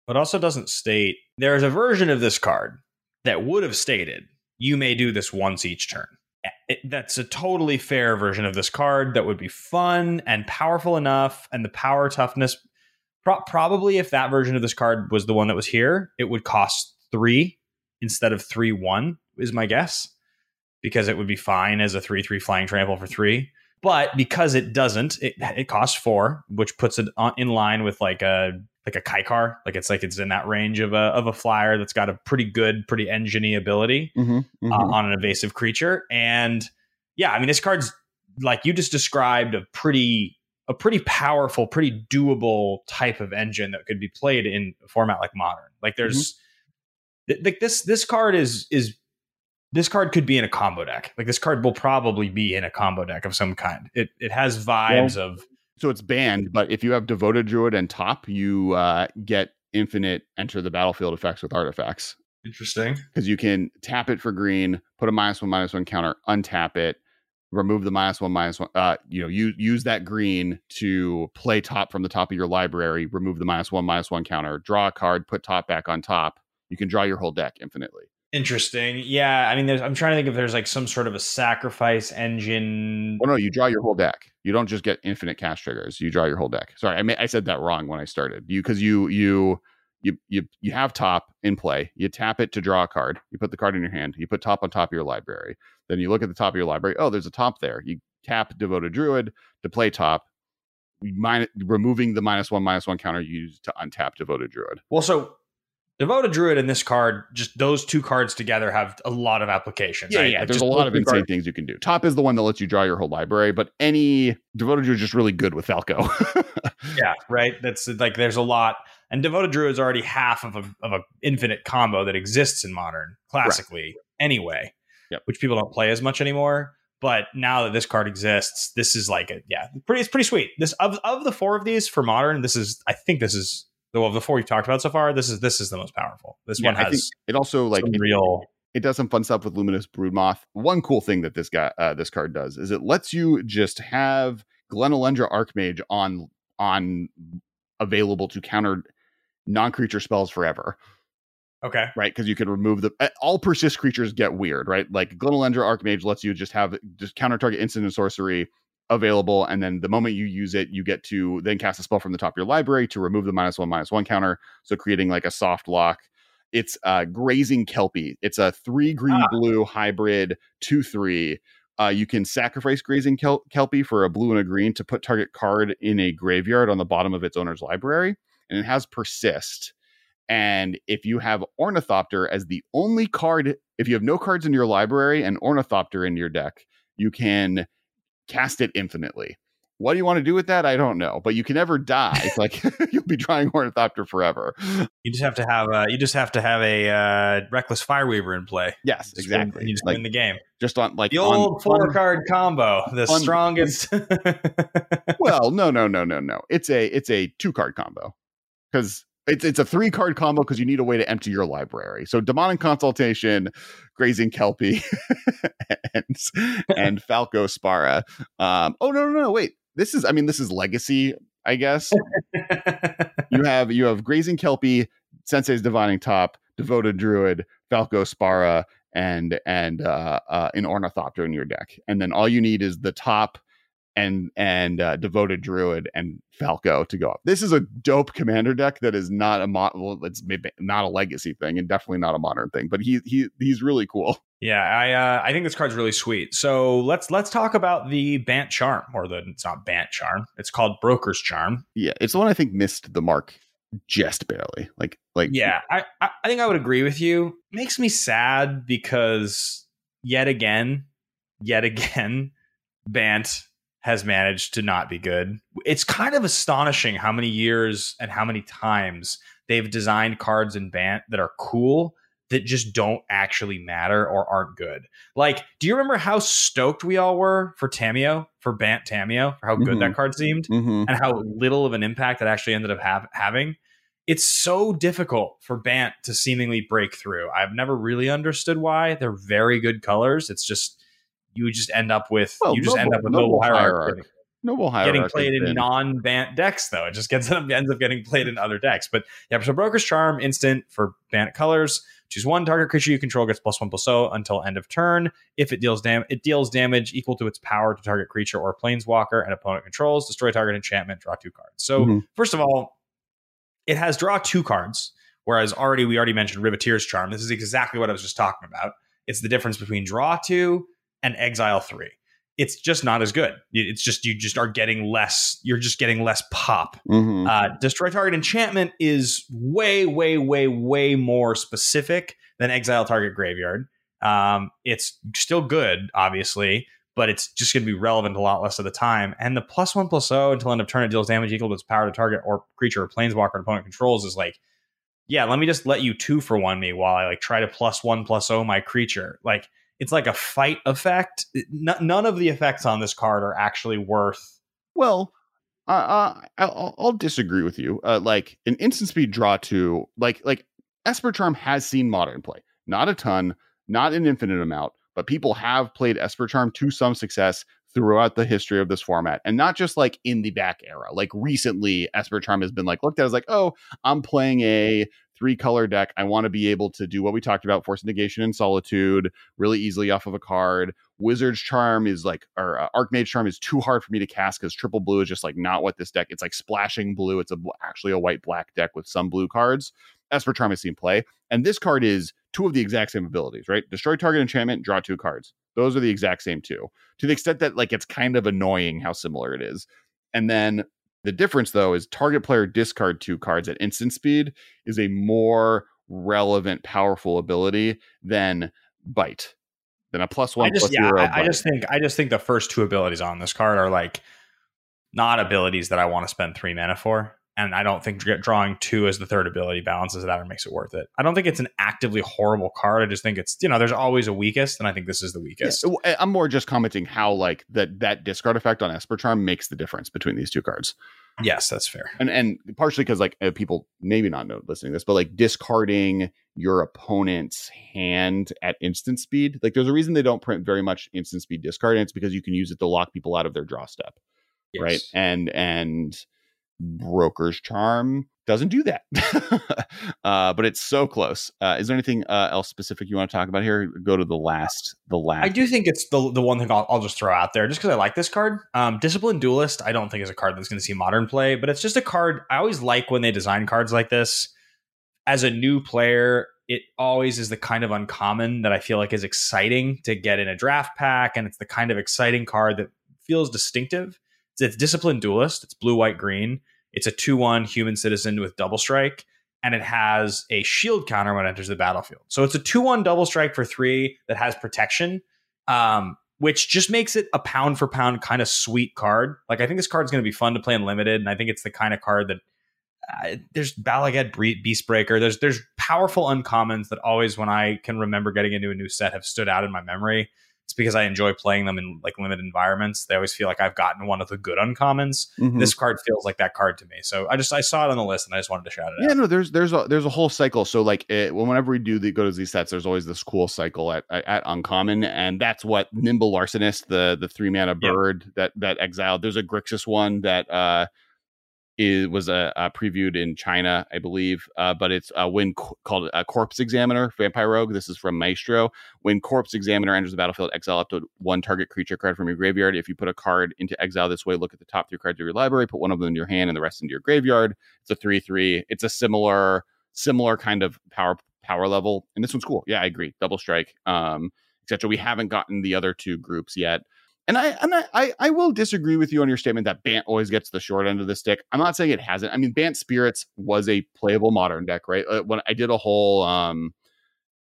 But also doesn't state, there is a version of this card that would have stated, you may do this once each turn. It, that's a totally fair version of this card that would be fun and powerful enough. And the power toughness, pro- probably if that version of this card was the one that was here, it would cost three instead of three one is my guess. because it would be fine as a three three flying trample for three. But because it doesn't, it, it costs four, which puts it on, in line with like a like a Kaikar. Like it's like it's in that range of a of a flyer that's got a pretty good, pretty engine-y ability mm-hmm, mm-hmm. Uh, on an evasive creature. And yeah, I mean, this card's like you just described a pretty a pretty powerful, pretty doable type of engine that could be played in a format like Modern. Like there's mm-hmm. th- like this this card is is. This card could be in a combo deck. Like this card will probably be in a combo deck of some kind. It it has vibes well, of. So it's banned, but if you have Devoted Druid and Top, you uh, get infinite enter the battlefield effects with artifacts. Interesting. Because you can tap it for green, put a minus one minus one counter, untap it, remove the minus one minus one. Uh, you know, use use that green to play Top from the top of your library, remove the minus one minus one counter, draw a card, put Top back on top. You can draw your whole deck infinitely. Interesting. Yeah, I mean, there's, I'm trying to think if there's like some sort of a sacrifice engine. Oh no, you draw your whole deck. You don't just get infinite cast triggers. You draw your whole deck. Sorry, I mean, I said that wrong when I started. You because you you you you you have Top in play. You tap it to draw a card. You put the card in your hand. You put Top on top of your library. Then you look at the top of your library. Oh, there's a Top there. You tap Devoted Druid to play Top. Minus, removing the minus one minus one counter you use to untap Devoted Druid. Well, so. Devoted Druid and this card, just those two cards together have a lot of applications. Yeah, right? yeah. Like there's a lot of insane cards. Things you can do. Top is the one that lets you draw your whole library, but any Devoted Druid is just really good with Falco. yeah, right. That's like there's a lot, and Devoted Druid is already half of a of a infinite combo that exists in Modern classically right. anyway, yep. which people don't play as much anymore. But now that this card exists, this is like a yeah, pretty it's pretty sweet. This of of the four of these for Modern, this is I think this is. Though of the four we've talked about so far, this is this is the most powerful. This yeah, one has it also like it, real. It does some fun stuff with Luminous Broodmoth. One cool thing that this guy uh, this card does is it lets you just have Glenelendra Archmage on on available to counter non-creature spells forever. Okay, right? Because you can remove the all persist creatures get weird, right? Like Glenelendra Archmage lets you just have just counter target instant and sorcery. Available, and then the moment you use it, you get to then cast a spell from the top of your library to remove the minus one minus one counter. So creating like a soft lock. It's uh, Grazing Kelpie. It's a three green ah. blue hybrid two three. Uh, you can sacrifice Grazing Kel- Kelpie for a blue and a green to put target card in a graveyard on the bottom of its owner's library, and it has Persist. And if you have Ornithopter as the only card, if you have no cards in your library and Ornithopter in your deck, you can. Cast it infinitely. What do you want to do with that? I don't know, but you can never die. It's like you'll be drawing Ornithopter forever. You just have to have a, you just have to have a uh, Reckless Fireweaver in play. Yes, just exactly. Win, you just like, win the game. Just on like the old on, four on, card combo, the on, strongest. well, no, no, no, no, no. It's a it's a two card combo because it's it's a three card combo because you need a way to empty your library. So Demonic Consultation, Grazing Kelpie. and, and Falco Spara. Um, oh no, no, no! Wait, this is—I mean, this is Legacy, I guess. you have you have Grazing Kelpie, Sensei's Divining Top, Devoted Druid, Falco Spara, and and uh, uh, an Ornithopter in your deck, and then all you need is the Top and and uh, Devoted Druid and Falco to go up. This is a dope Commander deck that is not a mo- well, it's maybe not a Legacy thing, and definitely not a Modern thing. But he he he's really cool. Yeah, I uh, I think this card's really sweet. So let's let's talk about the Bant Charm, or the it's not Bant Charm. It's called Brokers Charm. Yeah, it's the one I think missed the mark just barely. Like like yeah, I I think I would agree with you. It makes me sad because yet again, yet again, Bant has managed to not be good. It's kind of astonishing how many years and how many times they've designed cards in Bant that are cool. That just don't actually matter or aren't good. Like, do you remember how stoked we all were for Tamiyo, for Bant Tamiyo, for how mm-hmm. good that card seemed mm-hmm. and how little of an impact that actually ended up ha- having? It's so difficult for Bant to seemingly break through. I've never really understood why. They're very good colors. It's just, you just end up with, well, you just noble, end up with Noble Hierarchy. Noble Hierarchy. Getting played in non-Bant decks, though. It just gets ends up getting played in other decks. But yeah, so Broker's Charm, instant for Bant colors. Choose one target creature you control gets plus one plus zero until end of turn. If it deals damage, it deals damage equal to its power to target creature or planeswalker and opponent controls. Destroy target enchantment. Draw two cards. So mm-hmm. first of all, it has draw two cards, whereas already we already mentioned Riveteers Charm. This is exactly what I was just talking about. It's the difference between draw two and exile three. It's just not as good. It's just, you just are getting less. You're just getting less pop. Mm-hmm. Uh, destroy target enchantment is way, way, way, way more specific than exile target graveyard. Um, it's still good, obviously, but it's just going to be relevant a lot less of the time. And the plus one plus oh until end of turn, it deals damage equal to its power to target or creature or planeswalker an opponent controls is like, yeah, let me just let you two for one me while I like try to plus one plus oh my creature. Like, it's like a fight effect. N- none of the effects on this card are actually worth. Well, uh, I'll, I'll disagree with you. Uh, like an instant speed draw two, like like Esper Charm has seen Modern play. Not a ton, not an infinite amount, but people have played Esper Charm to some success throughout the history of this format, and not just like in the back era. Like recently, Esper Charm has been like looked at as like, oh, I'm playing a three color deck. I want to be able to do what we talked about, Force Negation and Solitude, really easily off of a card. Wizard's Charm is like, or uh, Archmage Charm is too hard for me to cast because triple blue is just like not what this deck. It's like splashing blue. It's a, actually a white black deck with some blue cards. Esper Charm has seen play, and this card is two of the exact same abilities, right? Destroy target enchantment, draw two cards. Those are the exact same two, to the extent that like it's kind of annoying how similar it is. And then the difference, though, is target player discard two cards at instant speed is a more relevant, powerful ability than Bite, than a plus one. I just, plus yeah, zero I, I just think I just think the first two abilities on this card are like not abilities that I want to spend three mana for. And I don't think drawing two as the third ability balances that or makes it worth it. I don't think it's an actively horrible card. I just think it's, you know, there's always a weakest, and I think this is the weakest. Yeah, I'm more just commenting how like that that discard effect on Esper Charm makes the difference between these two cards. Yes, that's fair. And and partially because like people maybe not know listening to this, but like discarding your opponent's hand at instant speed. Like there's a reason they don't print very much instant speed discard, and it's because you can use it to lock people out of their draw step. Yes. Right. And and. Broker's Charm doesn't do that. uh but it's so close. Uh is there anything uh, else specific you want to talk about here? Go to the last the last I do think it's the the one thing I'll, I'll just throw out there just because I like this card. um Disciplined Duelist I don't think is a card that's going to see Modern play, but it's just a card I always like when they design cards like this. As a new player, it always is the kind of uncommon that I feel like is exciting to get in a draft pack, and it's the kind of exciting card that feels distinctive. It's Disciplined Duelist. It's blue, white, green. It's a two one human citizen with double strike, and it has a shield counter when it enters the battlefield. So it's a two one double strike for three that has protection, um, which just makes it a pound for pound kind of sweet card. Like, I think this card is going to be fun to play in limited, and I think it's the kind of card that uh, there's Balaghead Beastbreaker. There's there's powerful uncommons that always, when I can remember getting into a new set, have stood out in my memory. It's because I enjoy playing them in like limited environments. They always feel like I've gotten one of the good uncommons. Mm-hmm. This card feels like that card to me. So I just I saw it on the list and I just wanted to shout it yeah, out. Yeah, no, there's there's a there's a whole cycle. So like it, whenever we do the go to these sets, there's always this cool cycle at at uncommon, and that's what Nimble Larcenist, the the three mana bird yeah. that that exiled. There's a Grixis one that uh is was a uh, uh, previewed in China, I believe. Uh, but it's a uh, when co- called a Corpse Examiner Vampire Rogue. This is from Maestro. When Corpse Examiner enters the battlefield, exile up to one target creature card from your graveyard. If you put a card into exile this way, look at the top three cards of your library, put one of them in your hand and the rest into your graveyard. It's a three three. It's a similar similar kind of power power level, and this one's cool. Yeah, I agree. Double strike, um, et cetera. We haven't gotten the other two groups yet. And I and I, I will disagree with you on your statement that Bant always gets the short end of the stick. I'm not saying it hasn't. I mean, Bant Spirits was a playable Modern deck, right? When I did a whole um,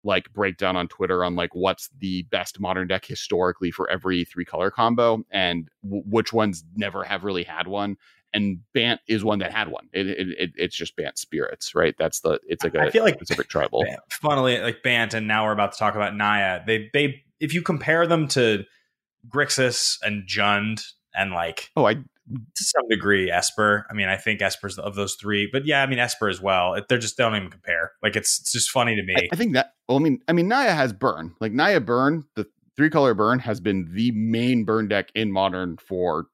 like breakdown on Twitter on like what's the best Modern deck historically for every three color combo and w- which ones never have really had one. And Bant is one that had one. It, it, it it's just Bant Spirits, right? That's the it's like a I feel like specific tribal. Bant, funnily, like Bant, and now we're about to talk about Naya. They they if you compare them to Grixis and Jund and like oh I to some degree Esper. I mean, I think Esper's of those three, but yeah, I mean Esper as well. They're just they don't even compare. Like it's, it's just funny to me. I, I think that well, I mean, I mean Naya has burn. Like Naya burn, the three color burn has been the main burn deck in Modern for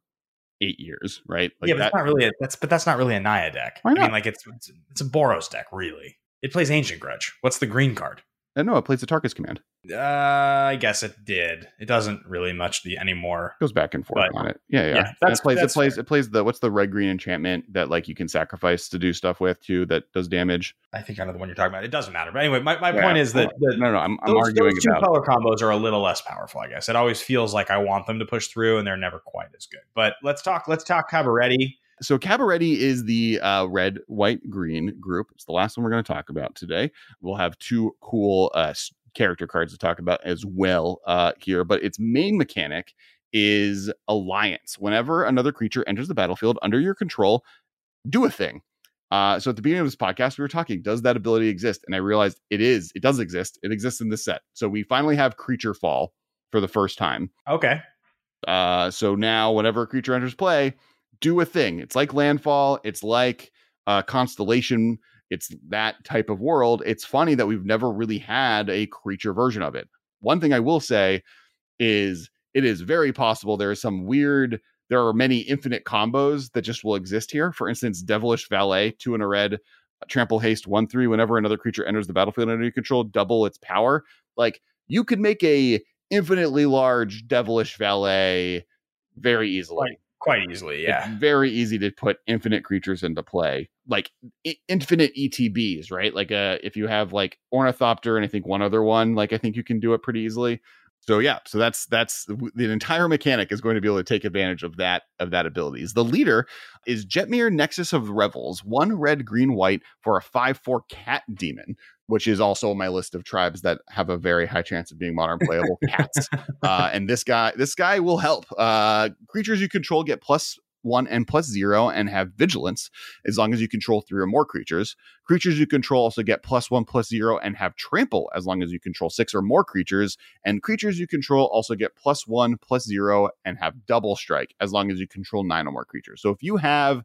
eight years, right? Like yeah, but that, it's not really a, that's but that's not really a Naya deck. I mean, like it's, it's it's a Boros deck really. It plays Ancient Grudge. What's the green card? Uh, no, it plays the Tarkus command. Uh, I guess it did. It doesn't really much the anymore. It goes back and forth on it. Yeah, yeah. yeah that's, it plays. That's it plays. Fair. It plays the what's the red green enchantment that like you can sacrifice to do stuff with too that does damage. I think I know the one you're talking about. It doesn't matter. But anyway, my, my yeah. point is that the, no, no, I'm, those, I'm arguing those two about color combos are a little less powerful. I guess it always feels like I want them to push through, and they're never quite as good. But let's talk. Let's talk Cabaretti. So Cabaretti is the uh, red, white, green group. It's the last one we're going to talk about today. We'll have two cool uh, character cards to talk about as well uh, here. But its main mechanic is Alliance. Whenever another creature enters the battlefield under your control, do a thing. Uh, so at the beginning of this podcast, we were talking, does that ability exist? And I realized it is. It does exist. It exists in this set. So we finally have Creature Fall for the first time. Okay. Uh, so now whenever a creature enters play, do a thing. It's like Landfall. It's like uh, Constellation. It's that type of world. It's funny that we've never really had a creature version of it. One thing I will say is it is very possible there is some weird, there are many infinite combos that just will exist here. For instance, Devilish Valet, two in a red, Trample Haste, one, three. Whenever another creature enters the battlefield under your control, double its power. Like you could make a infinitely large Devilish Valet very easily. Right. Quite easily, yeah. It's very easy to put infinite creatures into play, like I- infinite E T Bs, right? Like, uh, if you have like Ornithopter and I think one other one, like I think you can do it pretty easily. So yeah, so that's that's the entire mechanic is going to be able to take advantage of that of that abilities. The leader is Jetmir, Nexus of Revels, one red, green, white for a five four cat demon, which is also on my list of tribes that have a very high chance of being modern playable, cats. Uh, and this guy, this guy will help. Uh, creatures you control get plus one and plus zero and have vigilance as long as you control three or more creatures. Creatures you control also get plus one, plus zero and have trample as long as you control six or more creatures. And creatures you control also get plus one, plus zero and have double strike as long as you control nine or more creatures. So if you have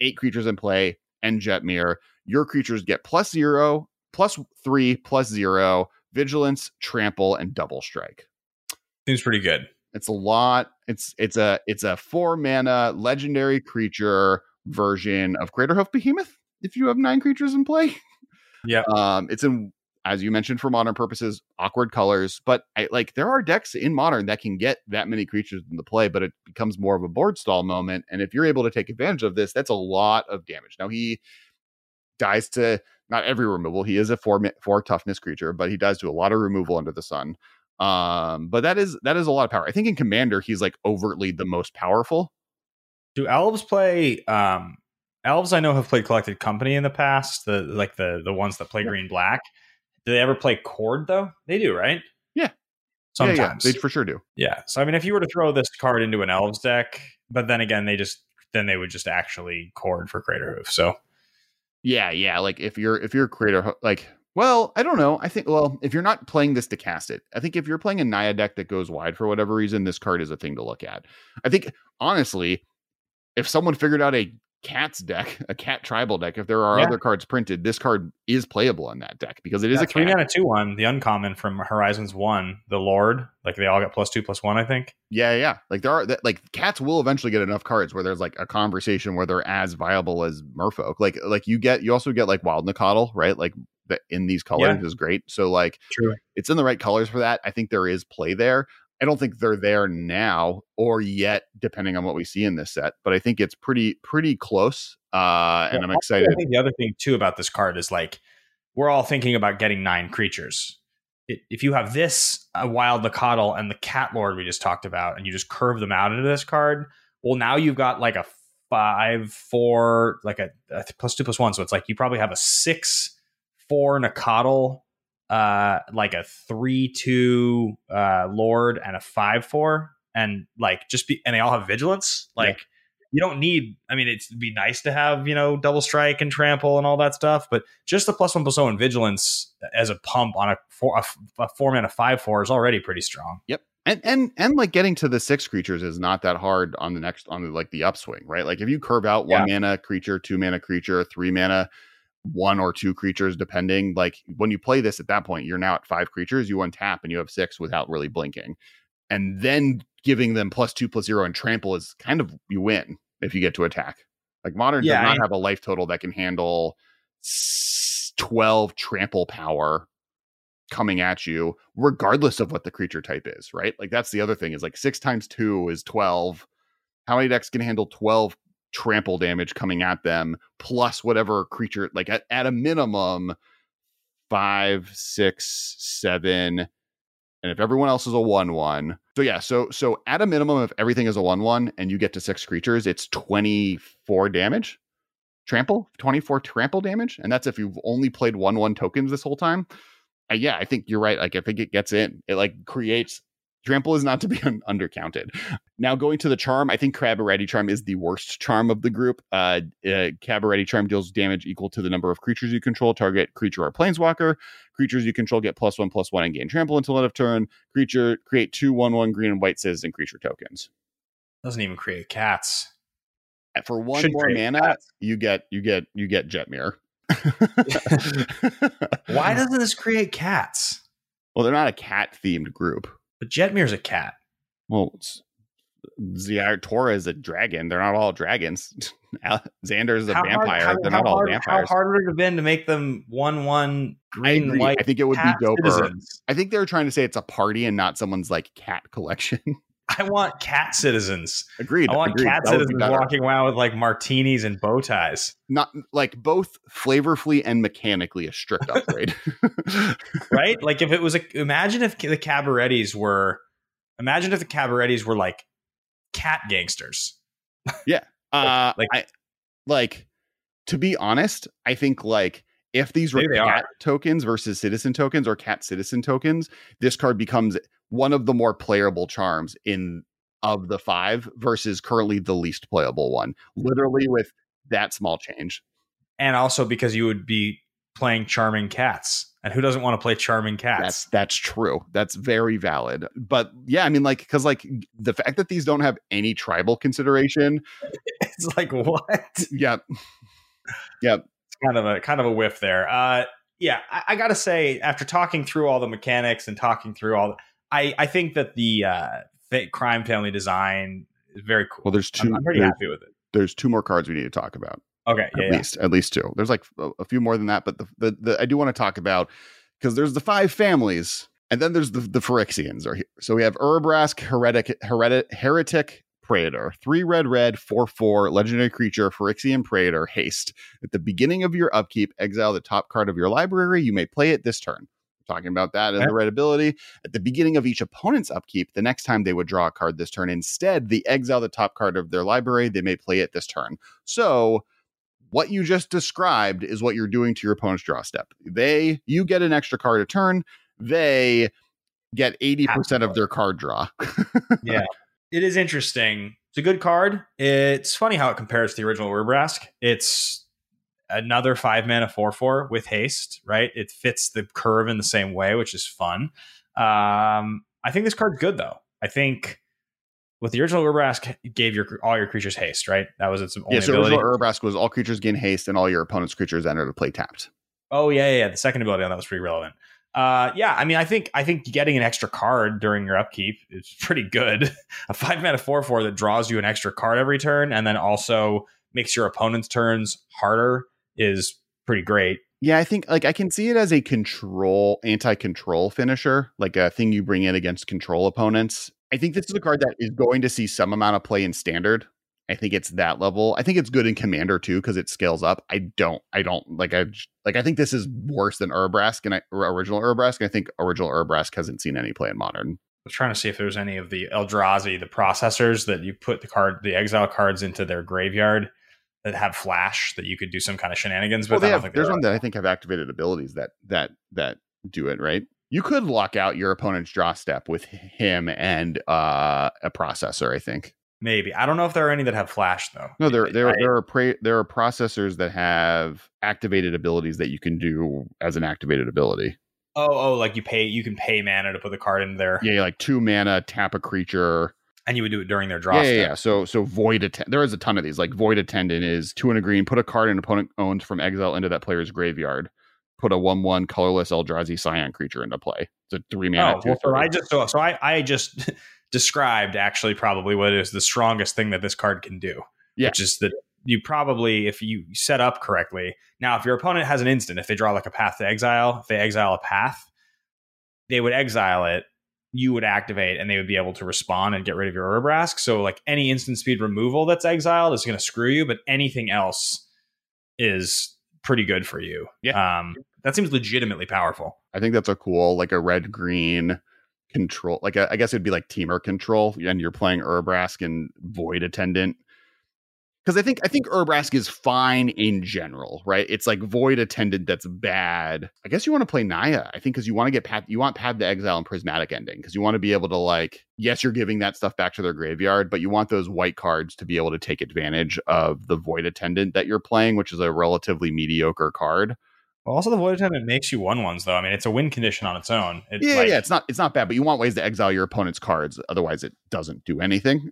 eight creatures in play and Jetmir, your creatures get plus zero, plus three, plus zero, vigilance, trample, and double strike. Seems pretty good. It's a lot. It's it's a it's a four mana legendary creature version of Craterhoof Behemoth. If you have nine creatures in play, yeah. Um, it's in, as you mentioned, for modern purposes, awkward colors. But I, like there are decks in modern that can get that many creatures into play, but it becomes more of a board stall moment. And if you're able to take advantage of this, that's a lot of damage. Now he dies to. Not every removal. He is a four four toughness creature, but he does do a lot of removal under the sun. Um, but that is that is a lot of power. I think in Commander, he's like overtly the most powerful. Do elves play? Um, elves I know have played Collected Company in the past. The like the the ones that play yeah. green black. Do they ever play Cord though? They do, right? Yeah, sometimes yeah, yeah. They for sure do. Yeah. So I mean, if you were to throw this card into an elves deck, but then again, they just then they would just actually Cord for Craterhoof. So. Yeah, yeah. Like if you're if you're a creator, like, well, I don't know. I think, well, if you're not playing this to cast it, I think if you're playing a Naya deck that goes wide for whatever reason, this card is a thing to look at. I think, honestly, if someone figured out a cat's deck, a cat tribal deck, if there are yeah. other cards printed, this card is playable on that deck because it is yeah, a cat. Three out of two one, the uncommon from Horizons one, the Lord, like they all got plus two, plus one, I think. Yeah, yeah. Like there are, that, like cats will eventually get enough cards where there's like a conversation where they're as viable as Merfolk. Like, like you get, you also get like Wild Nacatl, right? Like the, in these colors yeah. is great. So like True. It's in the right colors for that. I think there is play there. I don't think they're there now or yet, depending on what we see in this set. But I think it's pretty, pretty close. Uh, and yeah, I'm excited. I think the other thing, too, about this card is like we're all thinking about getting nine creatures. It, if you have this uh, Wild Nacatl and the Cat Lord we just talked about and you just curve them out into this card. Well, now you've got like a five, four, like a, a plus two, plus one. So it's like you probably have a six, four Nacatl. Uh, like a three two uh Lord and a five four, and like just be, and they all have vigilance. Like yeah. you don't need. I mean, it's, it'd be nice to have you know double strike and trample and all that stuff, but just the plus one plus zero and vigilance as a pump on a four a, a four mana five four is already pretty strong. Yep, and and and like getting to the six creatures is not that hard on the next on the, like the upswing, right? Like if you curve out one yeah. mana creature, two mana creature, three mana. One or two creatures depending, like when you play this at that point you're now at five creatures, you untap and you have six without really blinking, and then giving them plus two plus zero and trample is kind of you win if you get to attack. Like modern yeah, does not I, have a life total that can handle twelve trample power coming at you regardless of what the creature type is, right? Like that's the other thing is like six times two is twelve. How many decks can handle twelve trample damage coming at them plus whatever creature, like at, at a minimum five, six, seven. And if everyone else is a one, one, so yeah, so, so at a minimum, if everything is a one, one and you get to six creatures, it's twenty-four damage. Trample, twenty-four trample damage. And that's if you've only played one, one tokens this whole time. Uh, yeah, I think you're right. Like, I think it gets in. It like creates trample is not to be un- undercounted. Now going to the charm, I think Cabaretti Charm is the worst charm of the group. Uh, uh, Cabaretti Charm deals damage equal to the number of creatures you control. Target creature or planeswalker. Creatures you control get plus one plus one and gain trample until end of turn. Creature create two one one green and white citizen creature tokens. Doesn't even create cats. And for one Should more mana, cats. you get you get you get Jetmir. Why doesn't this create cats? Well, they're not a cat themed group. But Jetmir's a cat. Well, Ziatora is a dragon. They're not all dragons. Xander is a how vampire. Hard, how, they're how not all hard, vampires. How hard would it have been to make them one one green I white? I think it would be doper. Citizens. I think they're trying to say it's a party and not someone's like cat collection. I want cat citizens. Agreed. I want agreed. cat that citizens walking around with like martinis and bow ties. Not like both flavorfully and mechanically a strict upgrade. Right? Like if it was a, imagine if the Cabarettis were, imagine if the Cabarettis were like cat gangsters. Yeah. Uh, like, I, like to be honest, I think like, if these were cat tokens versus citizen tokens or cat citizen tokens, this card becomes one of the more playable charms in of the five versus currently the least playable one, literally with that small change. And also because you would be playing charming cats, and who doesn't want to play charming cats? That's, that's true. That's very valid. But yeah, I mean like, cause like the fact that these don't have any tribal consideration, it's like, what? Yep. Yep. Kind of a kind of a whiff there. Uh, yeah, I, I gotta say, after talking through all the mechanics and talking through all, the, I I think that the uh, crime family design is very cool. Well, there's two. I'm, I'm pretty happy with it. There's two more cards we need to talk about. Okay, yeah, at yeah. least at least two. There's like a, a few more than that, but the the, the I do want to talk about because there's the five families, and then there's the the Phyrexians are here. So we have Urabrask, heretic, heretic, heretic. Praetor, three red red, four four, legendary creature, Phyrexian Praetor, haste. At the beginning of your upkeep, exile the top card of your library. You may play it this turn. We're talking about that as okay. a red ability. At the beginning of each opponent's upkeep, the next time they would draw a card this turn, instead, they exile the top card of their library. They may play it this turn. So what you just described is what you're doing to your opponent's draw step. They, you get an extra card a turn. They get eighty percent Absolutely. of their card draw. Yeah. It is interesting. It's a good card. It's funny how it compares to the original Urabrask. It's another five mana four four with haste, right? It fits the curve in the same way, which is fun. Um, I think this card's good, though. I think with the original Urabrask, it gave your all your creatures haste, right? That was its only yeah, so ability. The original Urabrask was all creatures gain haste and all your opponent's creatures enter to play tapped. Oh, yeah, yeah. The second ability on that was pretty relevant. Uh, yeah, I mean, I think I think getting an extra card during your upkeep is pretty good. A five mana four four that draws you an extra card every turn, and then also makes your opponent's turns harder is pretty great. Yeah, I think like I can see it as a control anti-control finisher, like a thing you bring in against control opponents. I think this is a card that is going to see some amount of play in standard. I think it's that level. I think it's good in Commander too because it scales up. I don't, I don't like. I like. I think this is worse than Urabrask and I, original Urabrask. I think original Urabrask hasn't seen any play in Modern. I was trying to see if there was any of the Eldrazi, the processors that you put the card, the exile cards into their graveyard that have flash that you could do some kind of shenanigans. But well, I don't have, think there's one that I think have activated abilities that that that do it right. You could lock out your opponent's draw step with him and uh, a processor. I think. Maybe. I don't know if there are any that have flash, though. No, there there, I, there are pra- there are processors that have activated abilities that you can do as an activated ability. Oh, oh, like you pay you can pay mana to put the card in there. Yeah, like two mana, tap a creature. And you would do it during their draw. Yeah, yeah, yeah. So so void attendant. There is a ton of these. Like void attendant is two and a green. Put a card an opponent owns from exile into that player's graveyard. Put a one one colorless Eldrazi Scion creature into play. It's a three mana. Oh, well, so I just so, so I I just described actually probably what is the strongest thing that this card can do, yeah. Which is that you probably, if you set up correctly now, if your opponent has an instant, if they draw like a path to exile, if they exile a path, they would exile it, you would activate, and they would be able to respond and get rid of your Urbrask. So like any instant speed removal that's exiled is going to screw you, but anything else is pretty good for you. Yeah. Um, that seems legitimately powerful. I think that's a cool, like a red green control. Like a, I guess it'd be like teamer control, and you're playing Urbrask and Void Attendant. Because I think I think Urbrask is fine in general, right? It's like Void Attendant that's bad. I guess you want to play Naya, I think, because you want to get Path, you want Path to Exile and Prismatic Ending, because you want to be able to, like, yes, you're giving that stuff back to their graveyard, but you want those white cards to be able to take advantage of the Void Attendant that you're playing, which is a relatively mediocre card. Well, also the Void Attendant makes you one ones though. I mean, it's a win condition on its own. It, yeah, like, yeah, it's not it's not bad, but you want ways to exile your opponent's cards, otherwise it doesn't do anything.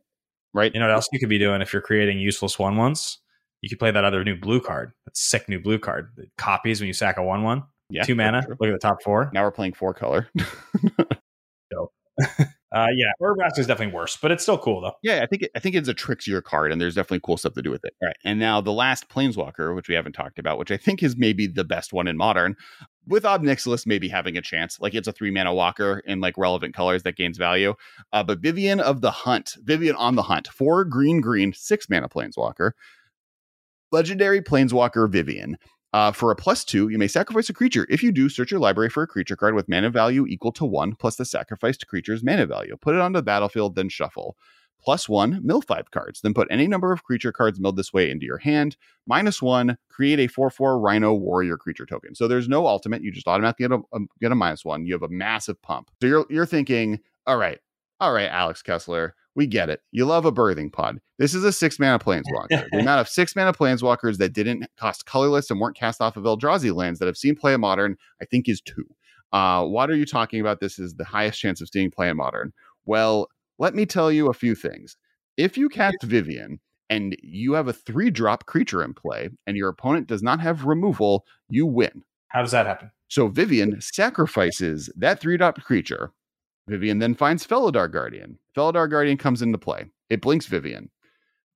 Right. You know what else you could be doing if you're creating useless one ones? You could play that other new blue card. That's sick new blue card. It copies when you sack a one one. Yeah. Two mana. Look at the top four. Now we're playing four color. Dope. uh, yeah. Urbrask is definitely worse, but it's still cool though. Yeah, I think it, I think it's a trickier card, and there's definitely cool stuff to do with it. All right. And now the last Planeswalker, which we haven't talked about, which I think is maybe the best one in Modern, with Ob Nixilis maybe having a chance. Like, it's a three mana walker in like relevant colors that gains value. Uh, but Vivian of the Hunt, Vivian on the Hunt, four green, green, six mana Planeswalker. Legendary Planeswalker Vivian. Uh, for a plus two, you may sacrifice a creature. If you do, search your library for a creature card with mana value equal to one plus the sacrificed creature's mana value. Put it onto the battlefield, then shuffle. Plus one, mill five cards. Then put any number of creature cards milled this way into your hand. Minus one, create a four four Rhino Warrior creature token. So there's no ultimate. You just automatically get a, get a minus one. You have a massive pump. So you're you're thinking, all right, all right, Alex Kessler, we get it. You love a birthing pod. This is a six mana Planeswalker. The amount of six mana Planeswalkers that didn't cost colorless and weren't cast off of Eldrazi lands that I've seen play in Modern, I think, is two. Uh, what are you talking about? This is the highest chance of seeing play in Modern. Well, let me tell you a few things. If you cast Vivian and you have a three drop creature in play and your opponent does not have removal, you win. How does that happen? So Vivian sacrifices that three drop creature. Vivian then finds Felidar Guardian. Felidar Guardian comes into play. It blinks Vivian.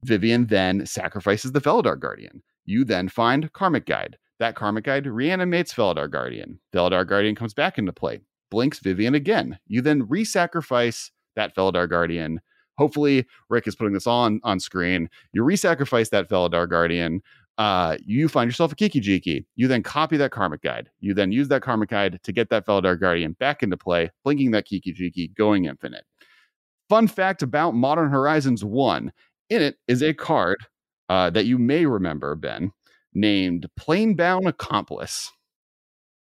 Vivian then sacrifices the Felidar Guardian. You then find Karmic Guide. That Karmic Guide reanimates Felidar Guardian. Felidar Guardian comes back into play. Blinks Vivian again. You then re-sacrifice that Felidar Guardian. Hopefully Rick is putting this on on screen. You re-sacrifice that Felidar Guardian. Uh, you find yourself a Kikijiki. You then copy that Karmic Guide. You then use that Karmic Guide to get that Felidar Guardian back into play, blinking that Kikijiki, going infinite. Fun fact about Modern Horizons one. In it is a card uh, that you may remember, Ben, named Planebound Accomplice.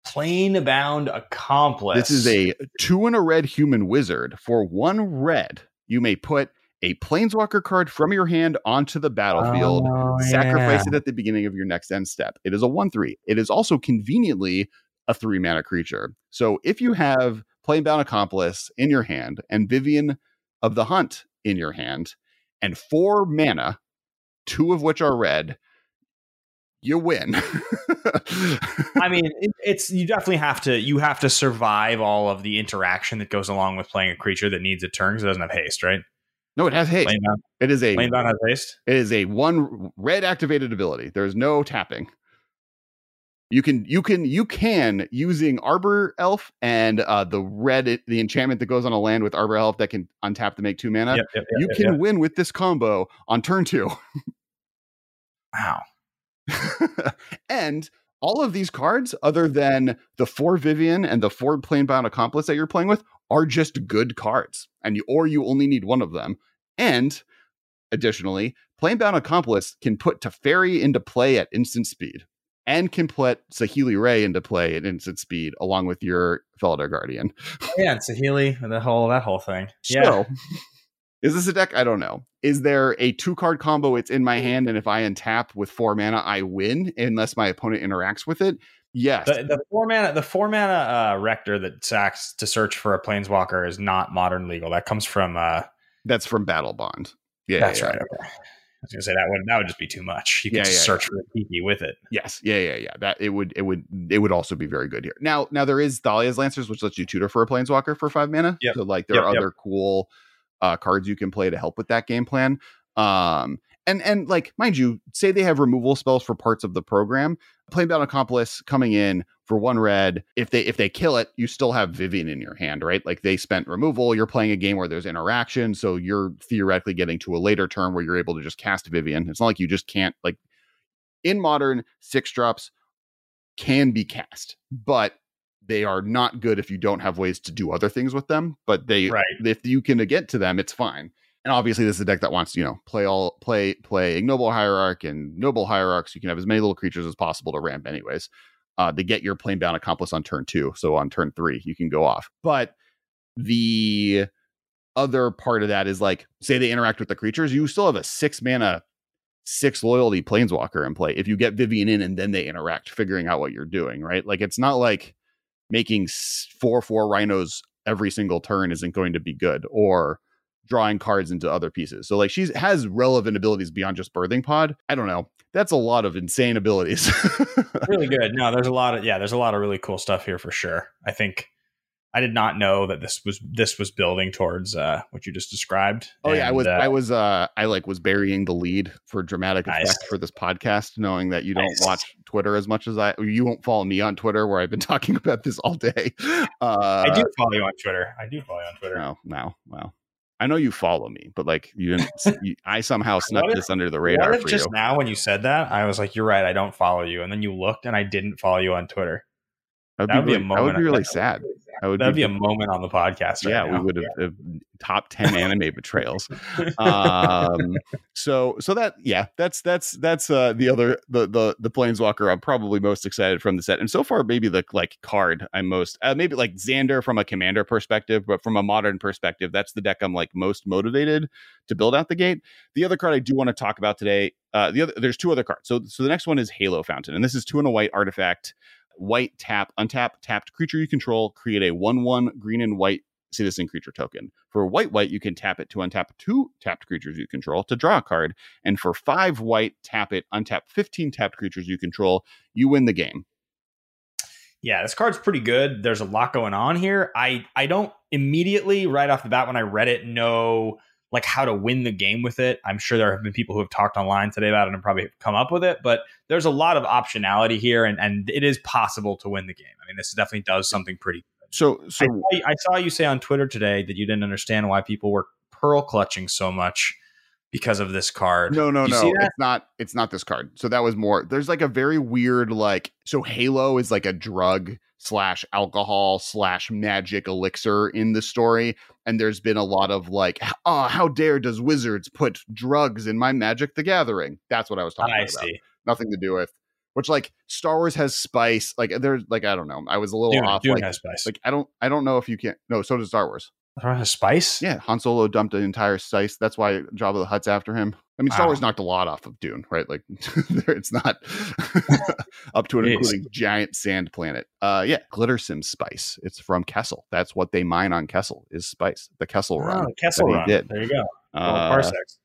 Planebound Accomplice. This is a two and a red human wizard. For one red, you may put a Planeswalker card from your hand onto the battlefield. Oh, sacrifice yeah. it at the beginning of your next end step. It is a one three. It is also conveniently a three mana creature. So if you have Planebound Accomplice in your hand and Vivian of the Hunt in your hand and four mana, two of which are red, you win. I mean, it, it's you definitely have to you have to survive all of the interaction that goes along with playing a creature that needs a turn because it doesn't have haste, right? No, it has haste. Planebound. It is a Planebound has haste. It is a one red activated ability. There's no tapping. You can you can you can using Arbor Elf and uh, the red the enchantment that goes on a land with Arbor Elf that can untap to make two mana. Yep, yep, yep, you yep, can yep. win with this combo on turn two. Wow. And all of these cards, other than the four Vivian and the four Planebound Accomplice that you're playing with, are just good cards, and you or you only need one of them. And additionally, Planebound Accomplice can put Teferi into play at instant speed, and can put Saheeli Ray into play at instant speed, along with your Felidar Guardian. Oh, yeah, and Saheeli and the whole that whole thing. So, yeah. Is this a deck? I don't know. Is there a two-card combo? It's in my hand, and if I untap with four mana, I win unless my opponent interacts with it. Yes. The, the four mana, the four mana uh, Rector that sacks to search for a Planeswalker is not Modern legal. That comes from. Uh, that's from Battle Bond. Yeah, that's yeah, right. Yeah. Okay. I was gonna say that would that would just be too much. You can yeah, yeah, search yeah. for the Tiki with it. Yes. Yeah. Yeah. Yeah. That it would it would it would also be very good here. Now now there is Thalia's Lancers, which lets you tutor for a Planeswalker for five mana. Yep. So like there yep, are other yep. cool. Uh, cards you can play to help with that game plan. Um, and, and like, mind you, say they have removal spells for parts of the program. Planebound Accomplice coming in for one red. If they if they kill it, you still have Vivian in your hand, right? Like they spent removal. You're playing a game where there's interaction, so you're theoretically getting to a later turn where you're able to just cast Vivian. It's not like you just can't, like in Modern, six drops can be cast, but they are not good if you don't have ways to do other things with them. But they, right. if you can get to them, it's fine. And obviously, this is a deck that wants, you know, play all play play ignoble hierarch and noble hierarchs. You can have as many little creatures as possible to ramp, anyways. Uh, to get your Planebound Accomplice on turn two, so on turn three you can go off. But the other part of that is, like, say they interact with the creatures, you still have a six mana, six loyalty Planeswalker in play. If you get Vivian in and then they interact, figuring out what you're doing, right? Like it's not like making four four rhinos every single turn isn't going to be good, or drawing cards into other pieces. So like she's has relevant abilities beyond just Birthing Pod. I don't know. That's a lot of insane abilities. Really good. No, there's a lot of, yeah, there's a lot of really cool stuff here for sure. I think I did not know that this was, this was building towards uh, what you just described. Oh and, yeah. I was, uh, I was, uh, I like was burying the lead for dramatic effect nice. for this podcast, knowing that you don't nice. watch Twitter as much as I, you won't follow me on Twitter where I've been talking about this all day. Uh, I do follow you on Twitter. I do follow you on Twitter. No, no, wow. I know you follow me, but like you didn't, you, I somehow snuck if, this under the radar. What if for just you. Now when you said that, I was like, you're right. I don't follow you. And then you looked and I didn't follow you on Twitter. That'd that would be, really, be a moment. That would be really sad. That would that'd be, be a moment on the podcast. Right yeah. Now. We would have, yeah. have top ten anime betrayals. Um, so, so that, yeah, that's, that's, that's uh, the other, the, the, the Planeswalker I'm probably most excited from the set. And so far, maybe the like card I'm most, uh, maybe like Xander from a Commander perspective, but from a Modern perspective, that's the deck I'm like most motivated to build out the gate. The other card I do want to talk about today, uh, the other, there's two other cards. So, so the next one is Halo Fountain, and this is two and a white artifact. White tap, untap, tapped creature you control, create a one one green and white citizen creature token. For white, white, you can tap it to untap two tapped creatures you control to draw a card. And for five white, tap it, untap fifteen tapped creatures you control. You win the game. Yeah, this card's pretty good. There's a lot going on here. I, I don't immediately, right off the bat when I read it, know like how to win the game with it. I'm sure there have been people who have talked online today about it and probably come up with it, but there's a lot of optionality here, and, and it is possible to win the game. I mean, this definitely does something pretty good. So, so I, I saw you say on Twitter today that you didn't understand why people were pearl clutching so much because of this card. No, no, no, it's not, it's not this card. So that was more, there's like a very weird, like, so Halo is like a drug slash alcohol slash magic elixir in the story, and there's been a lot of like, oh, how dare does Wizards put drugs in my Magic the Gathering. That's what I was talking I about see. Nothing to do with, which like Star Wars has spice, like there's like, I don't know, I was a little Dune, off Dune like, has spice. like I don't I don't know if you can. No, so does Star Wars. Star Wars has spice. Yeah, Han Solo dumped an entire spice. That's why Jabba the Hutt's after him. I mean, Star wow. Wars knocked a lot off of Dune, right? Like, it's not up to and it including is. Giant sand planet. Uh, yeah, Glittersim spice. It's from Kessel. That's what they mine on Kessel is spice. The Kessel run. Oh, Kessel run. Did. There you go. Uh, parsecs.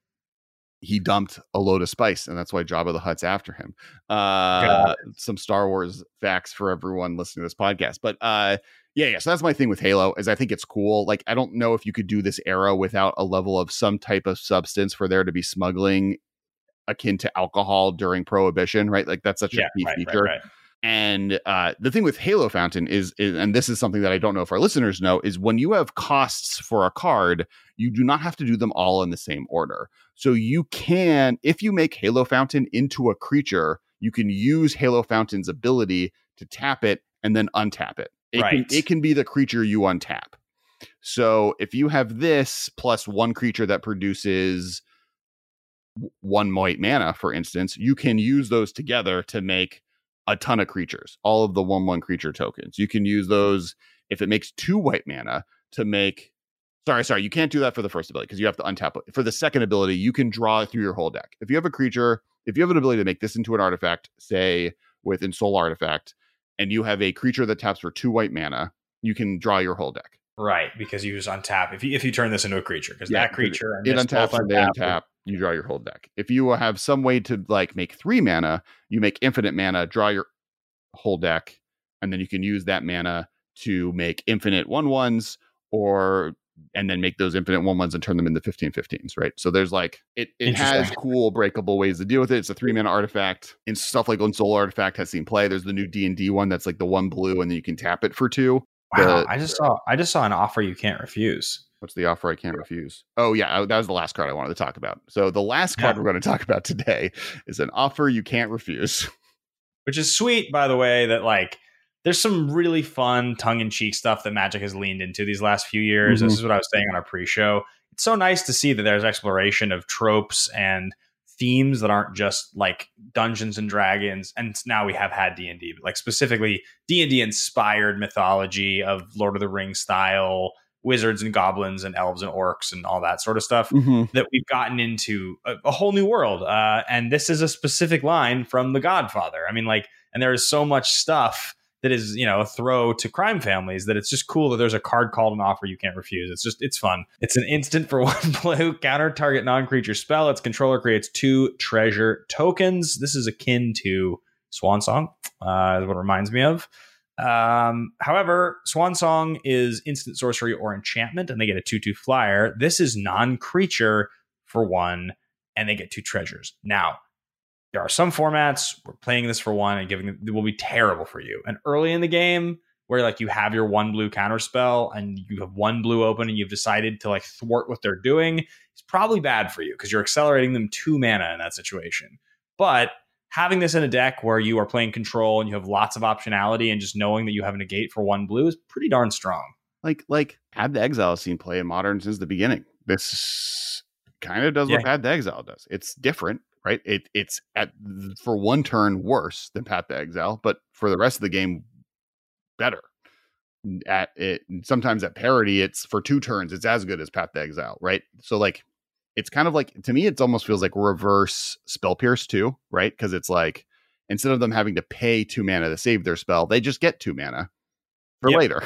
He dumped a load of spice, and that's why Jabba the Hutt's after him. Uh, some Star Wars facts for everyone listening to this podcast. But uh, yeah, yeah. So that's my thing with Halo is I think it's cool. Like, I don't know if you could do this era without a level of some type of substance for there to be smuggling akin to alcohol during Prohibition, right? Like that's such yeah, a key right, feature. Right, right. And uh, the thing with Halo Fountain is, is, and this is something that I don't know if our listeners know, is when you have costs for a card, you do not have to do them all in the same order. So you can, if you make Halo Fountain into a creature, you can use Halo Fountain's ability to tap it and then untap it. It, right. can, it can be the creature you untap. So if you have this plus one creature that produces one white mana, for instance, you can use those together to make a ton of creatures, all of the one one creature tokens. You can use those if it makes two white mana to make. Sorry, sorry. You can't do that for the first ability because you have to untap it. For the second ability, you can draw through your whole deck. If you have a creature, if you have an ability to make this into an artifact, say with Ensoul Artifact, and you have a creature that taps for two white mana, you can draw your whole deck. Right, because you just untap. If you, if you turn this into a creature, because yeah, that creature... It, and it untaps and they untap, you draw your whole deck. If you have some way to like make three mana, you make infinite mana, draw your whole deck, and then you can use that mana to make infinite one ones or and then make those infinite one ones and turn them into fifteen fifteens, right? So there's like, it it has cool breakable ways to deal with it. It's a three mana artifact, and stuff like Unsoul Artifact has seen play. There's the new D and D one that's like the one blue, and then you can tap it for two. Wow, the, I just saw I just saw an offer you can't refuse. What's the offer I can't refuse? Oh yeah, I, that was the last card I wanted to talk about. So the last card yeah. we're going to talk about today is an offer you can't refuse. Which is sweet, by the way, that like there's some really fun tongue-in-cheek stuff that Magic has leaned into these last few years. Mm-hmm. This is what I was saying on our pre-show. It's so nice to see that there's exploration of tropes and themes that aren't just like Dungeons and Dragons. And now we have had D and D, but like specifically D and D inspired mythology of Lord of the Rings style wizards and goblins and elves and orcs and all that sort of stuff, mm-hmm. that we've gotten into a, a whole new world. Uh, and this is a specific line from The Godfather. I mean, like, and there is so much stuff that is, you know, a throw to crime families that it's just cool that there's a card called an offer you can't refuse. It's just, it's fun. It's an instant for one blue counter target non-creature spell. Its controller creates two treasure tokens. This is akin to Swan Song, uh, is what it reminds me of. Um, however, Swan Song is instant sorcery or enchantment, and they get a two two flyer. This is non-creature for one, and they get two treasures. Now, there are some formats we're playing this for one and giving them, it will be terrible for you. And early in the game where like you have your one blue counter spell and you have one blue open and you've decided to like thwart what they're doing, it's probably bad for you because you're accelerating them two mana in that situation. But having this in a deck where you are playing control and you have lots of optionality and just knowing that you have a negate for one blue is pretty darn strong. Like, like Path to Exile scene play in Modern since the beginning. This kind of does yeah. what Path to Exile does. It's different. Right, it it's at for one turn worse than Path to Exile, but for the rest of the game, better. At it sometimes at parity, it's for two turns, it's as good as Path to Exile, right? So like, it's kind of like to me, it almost feels like reverse Spell Pierce too, right? Because it's like instead of them having to pay two mana to save their spell, they just get two mana for yep. later.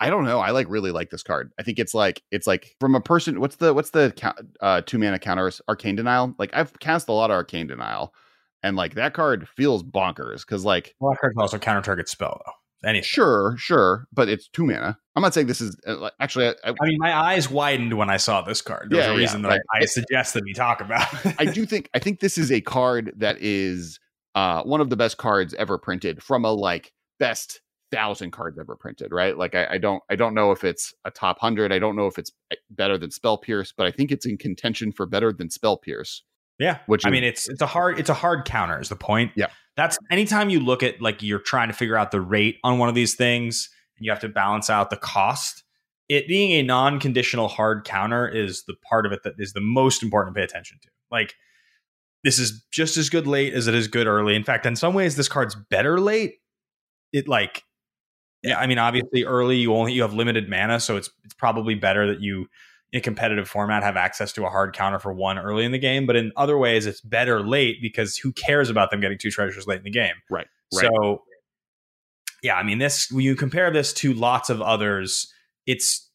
I don't know. I like really like this card. I think it's like it's like from a person. What's the what's the uh, two mana counter Arcane Denial? Like I've cast a lot of Arcane Denial, and like that card feels bonkers because like well, that card also counter target spell though. Anything. Sure, sure, but it's two mana. I'm not saying this is uh, actually. I, I, I mean, my eyes widened when I saw this card. There's yeah, a reason yeah, that I, I suggested we talk about. I do think I think this is a card that is uh, one of the best cards ever printed from a like. Best thousand cards ever printed, right? Like I, I don't, I don't know if it's a top hundred. I don't know if it's better than Spell Pierce, but I think it's in contention for better than Spell Pierce. Yeah, which I is, mean, it's it's a hard, it's a hard counter is the point. Yeah, that's anytime you look at like you're trying to figure out the rate on one of these things, and you have to balance out the cost. It being a non-conditional hard counter is the part of it that is the most important to pay attention to. Like this is just as good late as it is good early. In fact, in some ways, this card's better late. It like, yeah, I mean, obviously early you only, you have limited mana. So it's, it's probably better that you in a competitive format have access to a hard counter for one early in the game. But in other ways, it's better late because who cares about them getting two treasures late in the game? Right. right. So yeah, I mean this, when you compare this to lots of others, it's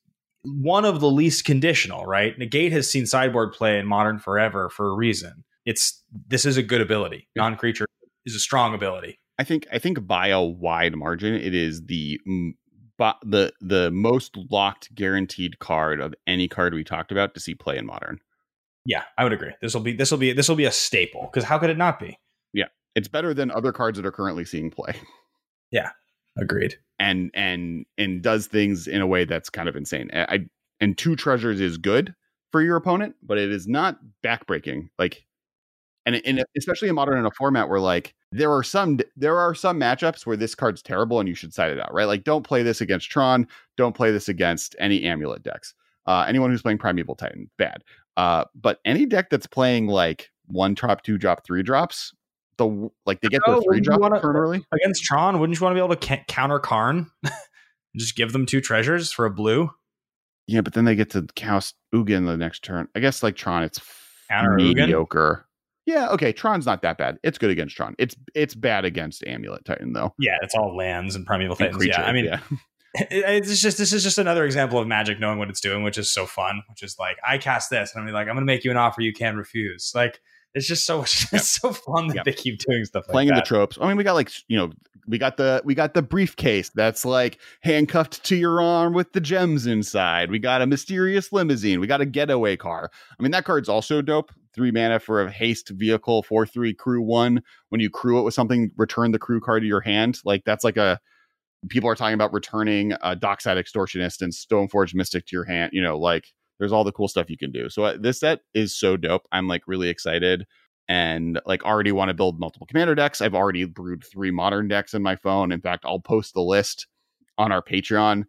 one of the least conditional, right? Negate has seen sideboard play in Modern forever for a reason. It's, this is a good ability. Non-creature is a strong ability. I think I think by a wide margin, it is the the the most locked guaranteed card of any card we talked about to see play in Modern. Yeah, I would agree. This will be this will be this will be a staple because how could it not be? Yeah, it's better than other cards that are currently seeing play. Yeah, agreed. And and and does things in a way that's kind of insane. I and two treasures is good for your opponent, but it is not backbreaking. Like. And, and especially in Modern in a format where like there are some there are some matchups where this card's terrible and you should side it out, right? Like don't play this against Tron. Don't play this against any amulet decks. Uh, anyone who's playing Primeval Titan, bad. Uh, but any deck that's playing like one drop, two drop, three drops, the like they get oh, the three drop wanna, turn early against Tron. Wouldn't you want to be able to counter Karn? Just give them two treasures for a blue. Yeah, but then they get to cast Ugin the next turn. I guess like Tron, it's counter mediocre. Ugin? Yeah, okay, Tron's not that bad. It's good against Tron. It's it's bad against Amulet Titan, though. Yeah, it's all lands and Primeval Titans. Yeah, I mean, yeah. It, it's just this is just another example of Magic knowing what it's doing, which is so fun, which is like, I cast this, and I'm like, I'm going to make you an offer you can refuse. Like, It's just so it's yep. so fun that yep. they keep doing stuff like playing that. In the tropes. I mean, we got like, you know, we got the we got the briefcase that's like handcuffed to your arm with the gems inside. We got a mysterious limousine. We got a getaway car. I mean, that card's also dope. Three mana for a haste vehicle, four three crew one. When you crew it with something, return the crew card to your hand. Like that's like a people are talking about returning a uh, Dockside Extortionist and Stoneforge Mystic to your hand. You know, like there's all the cool stuff you can do. So uh, this set is so dope. I'm like really excited and like already want to build multiple Commander decks. I've already brewed three Modern decks in my phone. In fact, I'll post the list on our Patreon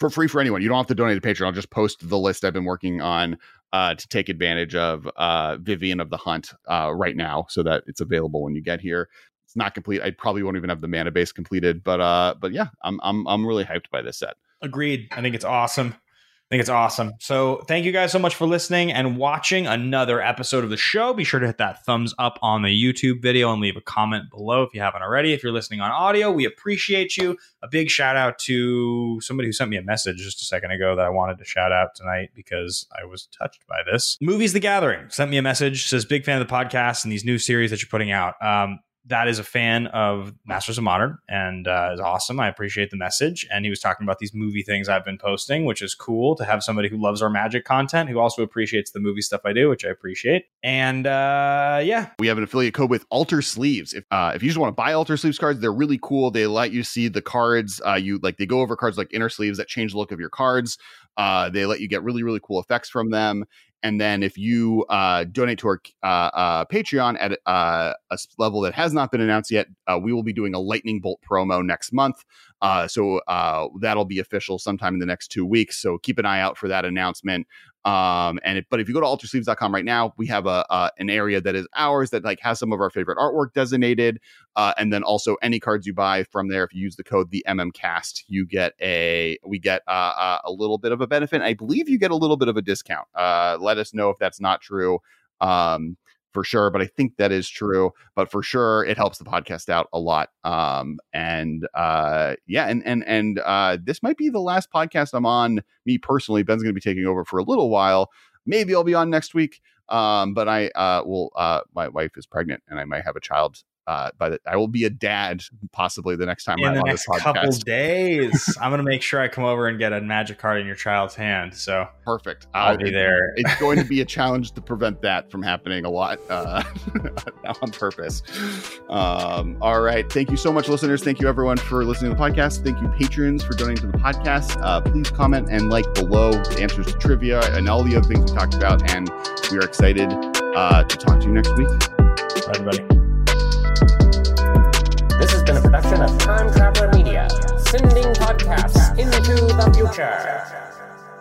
for free for anyone. You don't have to donate to Patreon. I'll just post the list I've been working on uh, to take advantage of uh, Vivian of the Hunt uh, right now so that it's available when you get here. It's not complete. I probably won't even have the mana base completed, but uh, but yeah, I'm I'm I'm really hyped by this set. Agreed. I think it's awesome. I think it's awesome. So thank you guys so much for listening and watching another episode of the show. Be sure to hit that thumbs up on the YouTube video and leave a comment below if you haven't already. If you're listening on audio, we appreciate you. A big shout out to somebody who sent me a message just a second ago that I wanted to shout out tonight because I was touched by this. Movies The Gathering sent me a message, says big fan of the podcast and these new series that you're putting out. Um, that is a fan of Masters of Modern and uh, is awesome. I appreciate the message. And he was talking about these movie things I've been posting, which is cool to have somebody who loves our Magic content, who also appreciates the movie stuff I do, which I appreciate. And uh, yeah, we have an affiliate code with Alter Sleeves. If uh, if you just want to buy Alter Sleeves cards, they're really cool. They let you see the cards. Uh, you like they go over cards like inner sleeves that change the look of your cards. Uh, they let you get really, really cool effects from them. And then if you uh, donate to our uh, uh, Patreon at uh, a level that has not been announced yet, uh, we will be doing a lightning bolt promo next month. Uh, so uh, that'll be official sometime in the next two weeks. So keep an eye out for that announcement. Um, and it, but if you go to alter sleeves dot com right now, we have a uh, an area that is ours that like has some of our favorite artwork designated. Uh, and then also any cards you buy from there, if you use the code the M M cast, you get a we get uh, uh, a little bit of a benefit. I believe you get a little bit of a discount. Uh, let us know if that's not true. Um, for sure, but I think that is true, but for sure it helps the podcast out a lot. Um, and uh, yeah, and and and uh, this might be the last podcast I'm on, me personally. Ben's going to be taking over for a little while. Maybe I'll be on next week. Um, but I uh, will, uh, my wife is pregnant and I might have a child. Uh, by the, I will be a dad possibly the next time I'm on this podcast. In the next couple days, I'm going to make sure I come over and get a magic card in your child's hand. So perfect, I'll uh, be it, there. It's going to be a challenge to prevent that from happening a lot uh, on purpose. Um, all right, thank you so much, listeners. Thank you everyone for listening to the podcast. Thank you patrons for donating to the podcast. Uh, please comment and like below the answers to trivia and all the other things we talked about. And we are excited uh, to talk to you next week. Bye, everybody. This has been a production of Time Traveler Media, sending podcasts into the future.